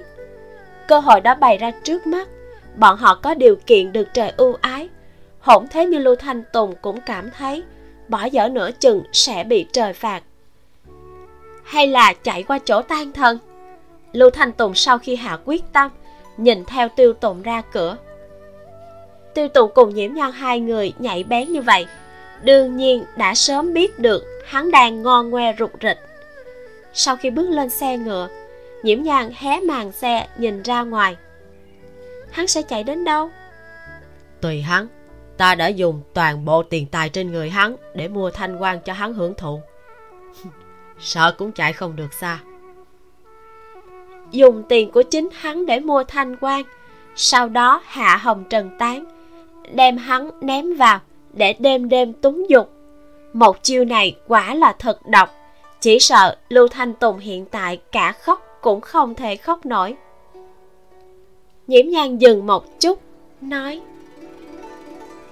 Cơ hội đã bày ra trước mắt, bọn họ có điều kiện được trời ưu ái. Hỗn thế như Lưu Thanh Tùng cũng cảm thấy bỏ dở nửa chừng sẽ bị trời phạt. Hay là chạy qua chỗ tan thân? Lưu Thanh Tùng sau khi hạ quyết tâm, nhìn theo Tiêu Tụng ra cửa. Tiêu Tụng cùng Nhiễm Nhan hai người nhạy bén như vậy, đương nhiên đã sớm biết được hắn đang ngon ngoe rụt rịch. Sau khi bước lên xe ngựa, Nhiễm Nhan hé màn xe nhìn ra ngoài. Hắn sẽ chạy đến đâu? Tùy hắn, ta đã dùng toàn bộ tiền tài trên người hắn để mua thanh quan cho hắn hưởng thụ. Sợ cũng chạy không được xa. Dùng tiền của chính hắn để mua thanh quan, sau đó hạ Hồng Trần Tán, đem hắn ném vào để đêm đêm túng dục. Một chiêu này quả là thật độc, chỉ sợ Lưu Thanh Tùng hiện tại cả khóc cũng không thể khóc nổi. Nhiễm Nhan dừng một chút, nói: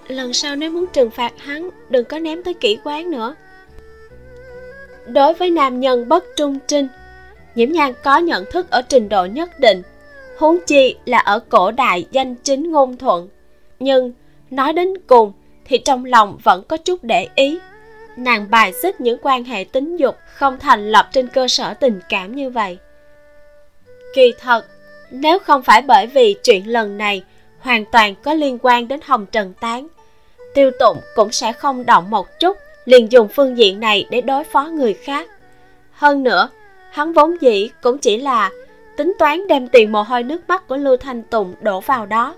lần sau nếu muốn trừng phạt hắn, đừng có ném tới kỹ quán nữa. Đối với nam nhân bất trung trinh, Nhiễm Nhan có nhận thức ở trình độ nhất định, huống chi là ở cổ đại danh chính ngôn thuận. Nhưng nói đến cùng thì trong lòng vẫn có chút để ý. Nàng bài xích những quan hệ tính dục không thành lập trên cơ sở tình cảm như vậy. Kỳ thật, nếu không phải bởi vì chuyện lần này hoàn toàn có liên quan đến Hồng Trần Tán, Tiêu Tụng cũng sẽ không động một chút liền dùng phương diện này để đối phó người khác. Hơn nữa, hắn vốn dĩ cũng chỉ là tính toán đem tiền mồ hôi nước mắt của Lưu Thanh Tùng đổ vào đó,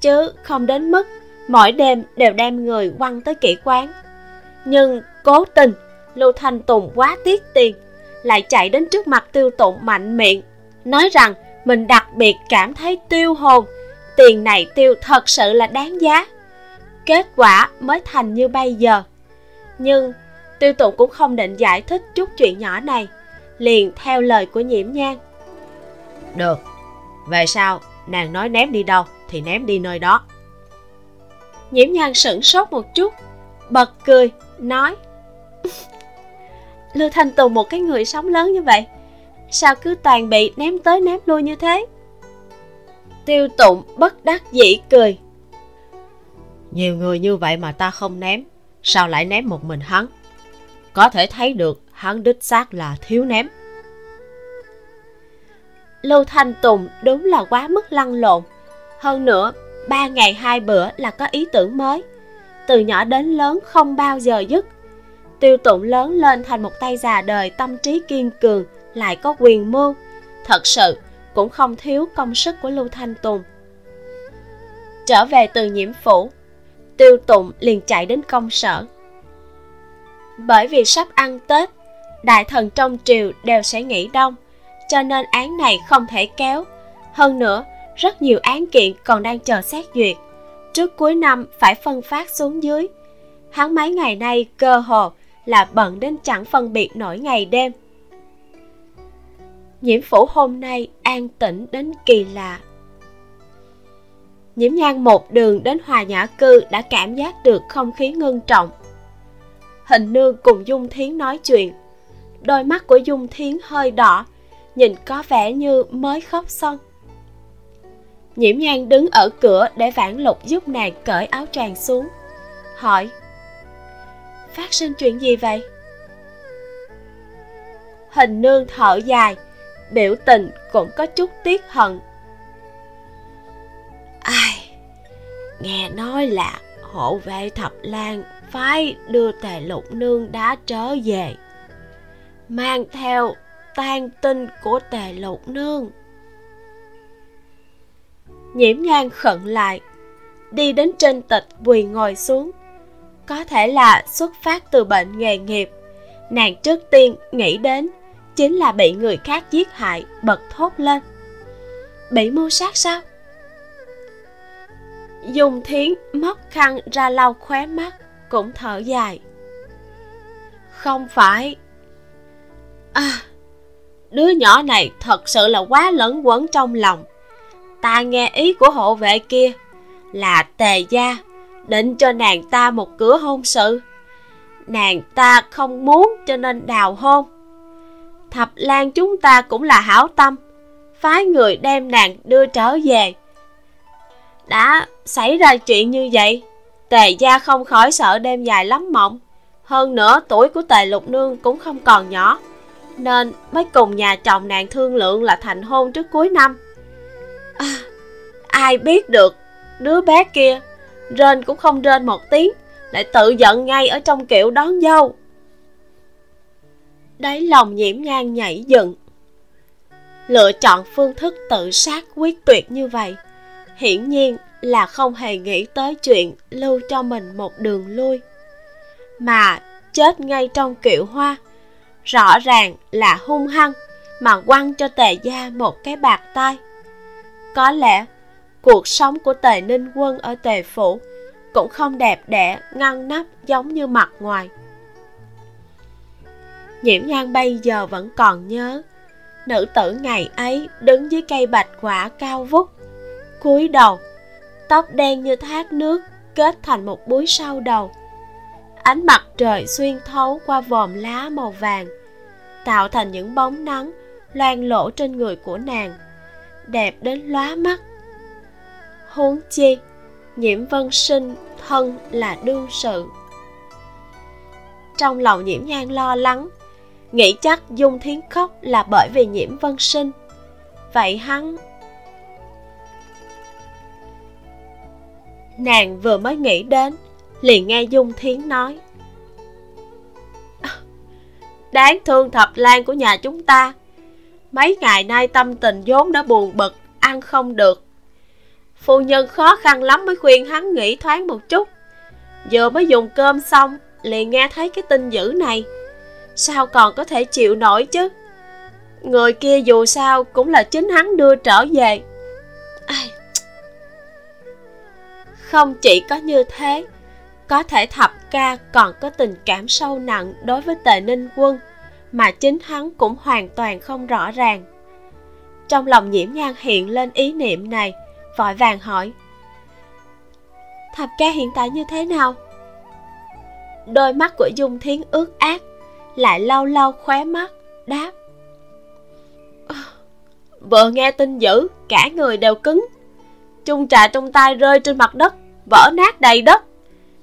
chứ không đến mức mỗi đêm đều đem người quăng tới kỹ quán. Nhưng cố tình Lưu Thanh Tùng quá tiếc tiền, lại chạy đến trước mặt Tiêu Tụng mạnh miệng nói rằng mình đặc biệt cảm thấy tiêu hồn, tiền này tiêu thật sự là đáng giá. Kết quả mới thành như bây giờ. Nhưng Tiêu Tụng cũng không định giải thích chút chuyện nhỏ này, liền theo lời của Nhiễm Nhan: được, về sau nàng nói ném đi đâu thì ném đi nơi đó. Nhiễm Nhan sửng sốt một chút, bật cười nói: Lưu Thanh Tùng một cái người sống lớn như vậy, sao cứ toàn bị ném tới ném lui như thế? Tiêu Tụng bất đắc dĩ cười: nhiều người như vậy mà ta không ném, sao lại ném một mình hắn? Có thể thấy được hắn đích xác là thiếu ném. Lưu Thanh Tùng đúng là quá mức lăn lộn. Hơn nữa 3 ngày 2 bữa là có ý tưởng mới, từ nhỏ đến lớn không bao giờ dứt. Tiêu Tụng lớn lên thành một tay già đời tâm trí kiên cường, lại có quyền mưu, thật sự cũng không thiếu công sức của Lưu Thanh Tùng. Trở về từ Nhiễm Phủ, Tiêu Tụng liền chạy đến công sở. Bởi vì sắp ăn Tết, đại thần trong triều đều sẽ nghỉ đông, cho nên án này không thể kéo. Hơn nữa, rất nhiều án kiện còn đang chờ xét duyệt, trước cuối năm phải phân phát xuống dưới. Hắn mấy ngày nay cơ hồ là bận đến chẳng phân biệt nổi ngày đêm. Nhiễm Phủ hôm nay an tĩnh đến kỳ lạ. Nhiễm Nhan một đường đến Hòa Nhã Cư đã cảm giác được không khí ngưng trọng. Hình Nương cùng Dung Thiến nói chuyện. Đôi mắt của Dung Thiến hơi đỏ, nhìn có vẻ như mới khóc xong. Nhiễm Nhan đứng ở cửa để Vãn Lục giúp nàng cởi áo choàng xuống, hỏi: "Phát sinh chuyện gì vậy?" Hình Nương thở dài, biểu tình cũng có chút tiếc hận. "Ai, nghe nói là hộ vệ Thập Lan phái đưa Tề Lục Nương đã trở về, mang theo tang tin của Tề Lục Nương." Nhiễm Nhan khựng lại, đi đến trên tịch quỳ ngồi xuống. Có thể là xuất phát từ bệnh nghề nghiệp, nàng trước tiên nghĩ đến chính là bị người khác giết hại, bật thốt lên: "Bị mưu sát sao?" Dung Thiến móc khăn ra lau khóe mắt, cũng thở dài: "Không phải. Đứa nhỏ này thật sự là quá lẫn quẩn trong lòng. Ta nghe ý của hộ vệ kia là Tề gia định cho nàng ta một cửa hôn sự. Nàng ta không muốn cho nên đào hôn. Thập Lan chúng ta cũng là hảo tâm, phái người đem nàng đưa trở về. Đã xảy ra chuyện như vậy, Tề gia không khỏi sợ đêm dài lắm mộng. Hơn nữa tuổi của Tề Lục Nương cũng không còn nhỏ, nên mới cùng nhà chồng nàng thương lượng là thành hôn trước cuối năm. Ai biết được đứa bé kia rên cũng không rên một tiếng, lại tự giận ngay ở trong kiệu đón dâu." Đáy lòng Nhiễm Nhan nhảy dựng. Lựa chọn phương thức tự sát quyết tuyệt như vậy, hiển nhiên là không hề nghĩ tới chuyện lưu cho mình một đường lui. Mà chết ngay trong kiệu hoa, rõ ràng là hung hăng mà quăng cho Tề gia một cái bạt tai. Có lẽ cuộc sống của Tề Ninh Quân ở Tề phủ cũng không đẹp đẽ ngăn nắp giống như mặt ngoài. Nhiễm Nhan bây giờ vẫn còn nhớ nữ tử ngày ấy đứng dưới cây bạch quả cao vút, cúi đầu, tóc đen như thác nước kết thành một búi sau đầu. Ánh mặt trời xuyên thấu qua vòm lá màu vàng, tạo thành những bóng nắng loang lổ trên người của nàng, đẹp đến lóa mắt. Huống chi Nhiễm Vân Sinh thân là đương sự. Trong lòng Nhiễm Nhan lo lắng, nghĩ chắc Dung Thiến khóc là bởi vì Nhiễm Vân Sinh. Vậy hắn... Nàng vừa mới nghĩ đến, liền nghe Dung Thiến nói: "Đáng thương Thập Lan của nhà chúng ta, mấy ngày nay tâm tình vốn đã buồn bực, ăn không được. Phu nhân khó khăn lắm mới khuyên hắn nghỉ thoáng một chút. Vừa mới dùng cơm xong liền nghe thấy cái tin dữ này, sao còn có thể chịu nổi chứ? Người kia dù sao cũng là chính hắn đưa trở về." Không chỉ có như thế, có thể Thập ca còn có tình cảm sâu nặng đối với Tề Ninh Quân mà chính hắn cũng hoàn toàn không rõ ràng. Trong lòng Nhiễm Nhan hiện lên ý niệm này, vội vàng hỏi: "Thập ca hiện tại như thế nào?" Đôi mắt của Dung Thiến ướt át, lại lau lau khóe mắt, đáp: "Vừa nghe tin dữ, cả người đều cứng. Chung trà trong tay rơi trên mặt đất, vỡ nát đầy đất.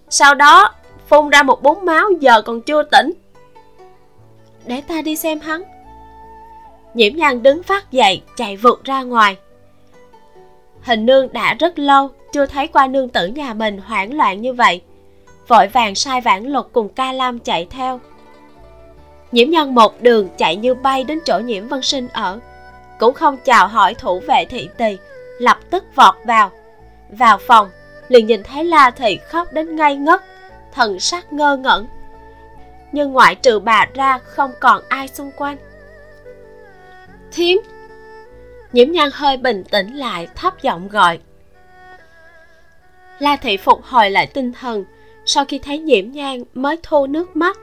Sau đó phun ra một búng máu, giờ còn chưa tỉnh." "Để ta đi xem hắn." Nhiễm Nhan đứng phát dậy, chạy vượt ra ngoài. Hình Nương đã rất lâu chưa thấy qua nương tử nhà mình hoảng loạn như vậy, vội vàng sai Vãn Lục cùng Ca Lam chạy theo. Nhiễm Nhan một đường chạy như bay đến chỗ Nhiễm Vân Sinh ở, cũng không chào hỏi thủ vệ thị tỳ, lập tức vọt vào phòng, liền nhìn thấy La thị khóc đến ngây ngất, thần sắc ngơ ngẩn. Nhưng ngoại trừ bà ra không còn ai xung quanh. "Thiến!" Nhiễm Nhan hơi bình tĩnh lại, thấp giọng gọi. La thị phục hồi lại tinh thần, sau khi thấy Nhiễm Nhan mới thu nước mắt,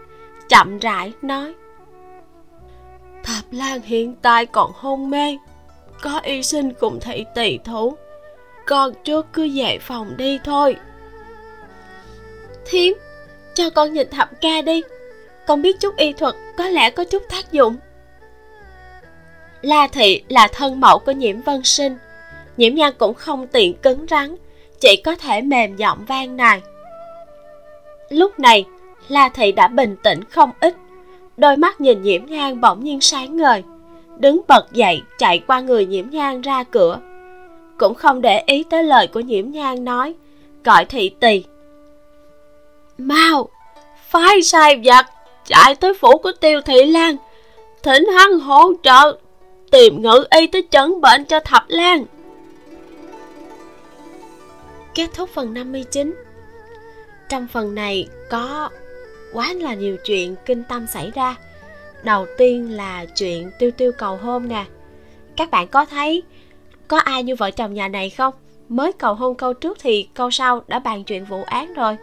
chậm rãi nói: "Thập Lan hiện tại còn hôn mê, có y sinh cùng thị tỳ thủ, con trước cứ về phòng đi thôi." "Thiến, cho con nhìn Thập ca đi, con biết chút y thuật, có lẽ có chút tác dụng." La thị là thân mẫu của Nhiễm Vân Sinh, Nhiễm Nhan cũng không tiện cứng rắn, chỉ có thể mềm giọng van nài. Lúc này, La Thị đã bình tĩnh không ít, đôi mắt nhìn Nhiễm Nhan bỗng nhiên sáng ngời, đứng bật dậy chạy qua người Nhiễm Nhan ra cửa. Cũng không để ý tới lời của Nhiễm Nhan nói, gọi Thị Tì. Mau, phái sai vặt, chạy tới phủ của Tiêu Thị Lan, thỉnh hắn hỗ trợ, tìm ngự y tới chẩn bệnh cho Thập Lan. Kết thúc phần 59. Trong phần này có quá là nhiều chuyện kinh tâm xảy ra. Đầu tiên là chuyện Tiêu Tiêu cầu hôn nè. Các bạn có thấy có ai như vợ chồng nhà này không? Mới cầu hôn câu trước thì câu sau đã bàn chuyện vụ án rồi.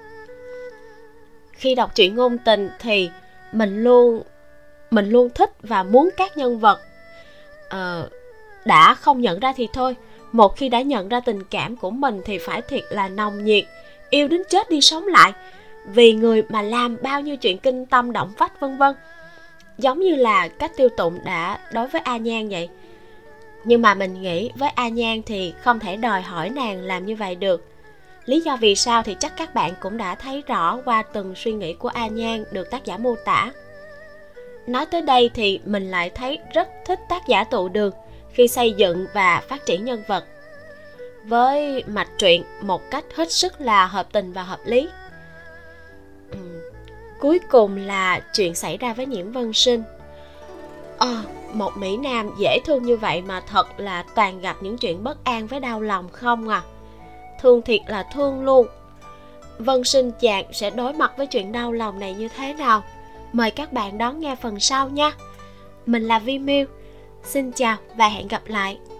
Khi đọc truyện ngôn tình thì mình luôn thích và muốn các nhân vật. Đã không nhận ra thì thôi, một khi đã nhận ra tình cảm của mình thì phải thiệt là nồng nhiệt, yêu đến chết đi sống lại, vì người mà làm bao nhiêu chuyện kinh tâm động phách vân vân. Giống như là cách Tiêu Tụng đã đối với A Nhan vậy. Nhưng mà mình nghĩ với A Nhan thì không thể đòi hỏi nàng làm như vậy được. Lý do vì sao thì chắc các bạn cũng đã thấy rõ qua từng suy nghĩ của A Nhan được tác giả mô tả. Nói tới đây thì mình lại thấy rất thích tác giả Tụ Đường khi xây dựng và phát triển nhân vật với mạch truyện một cách hết sức là hợp tình và hợp lý. Cuối cùng là chuyện xảy ra với Nhiễm Vân Sinh. Một mỹ nam dễ thương như vậy mà thật là toàn gặp những chuyện bất an với đau lòng không à. Thương thiệt là thương luôn. Vân Sinh chàng sẽ đối mặt với chuyện đau lòng này như thế nào? Mời các bạn đón nghe phần sau nha. Mình là Vi Miu. Xin chào và hẹn gặp lại.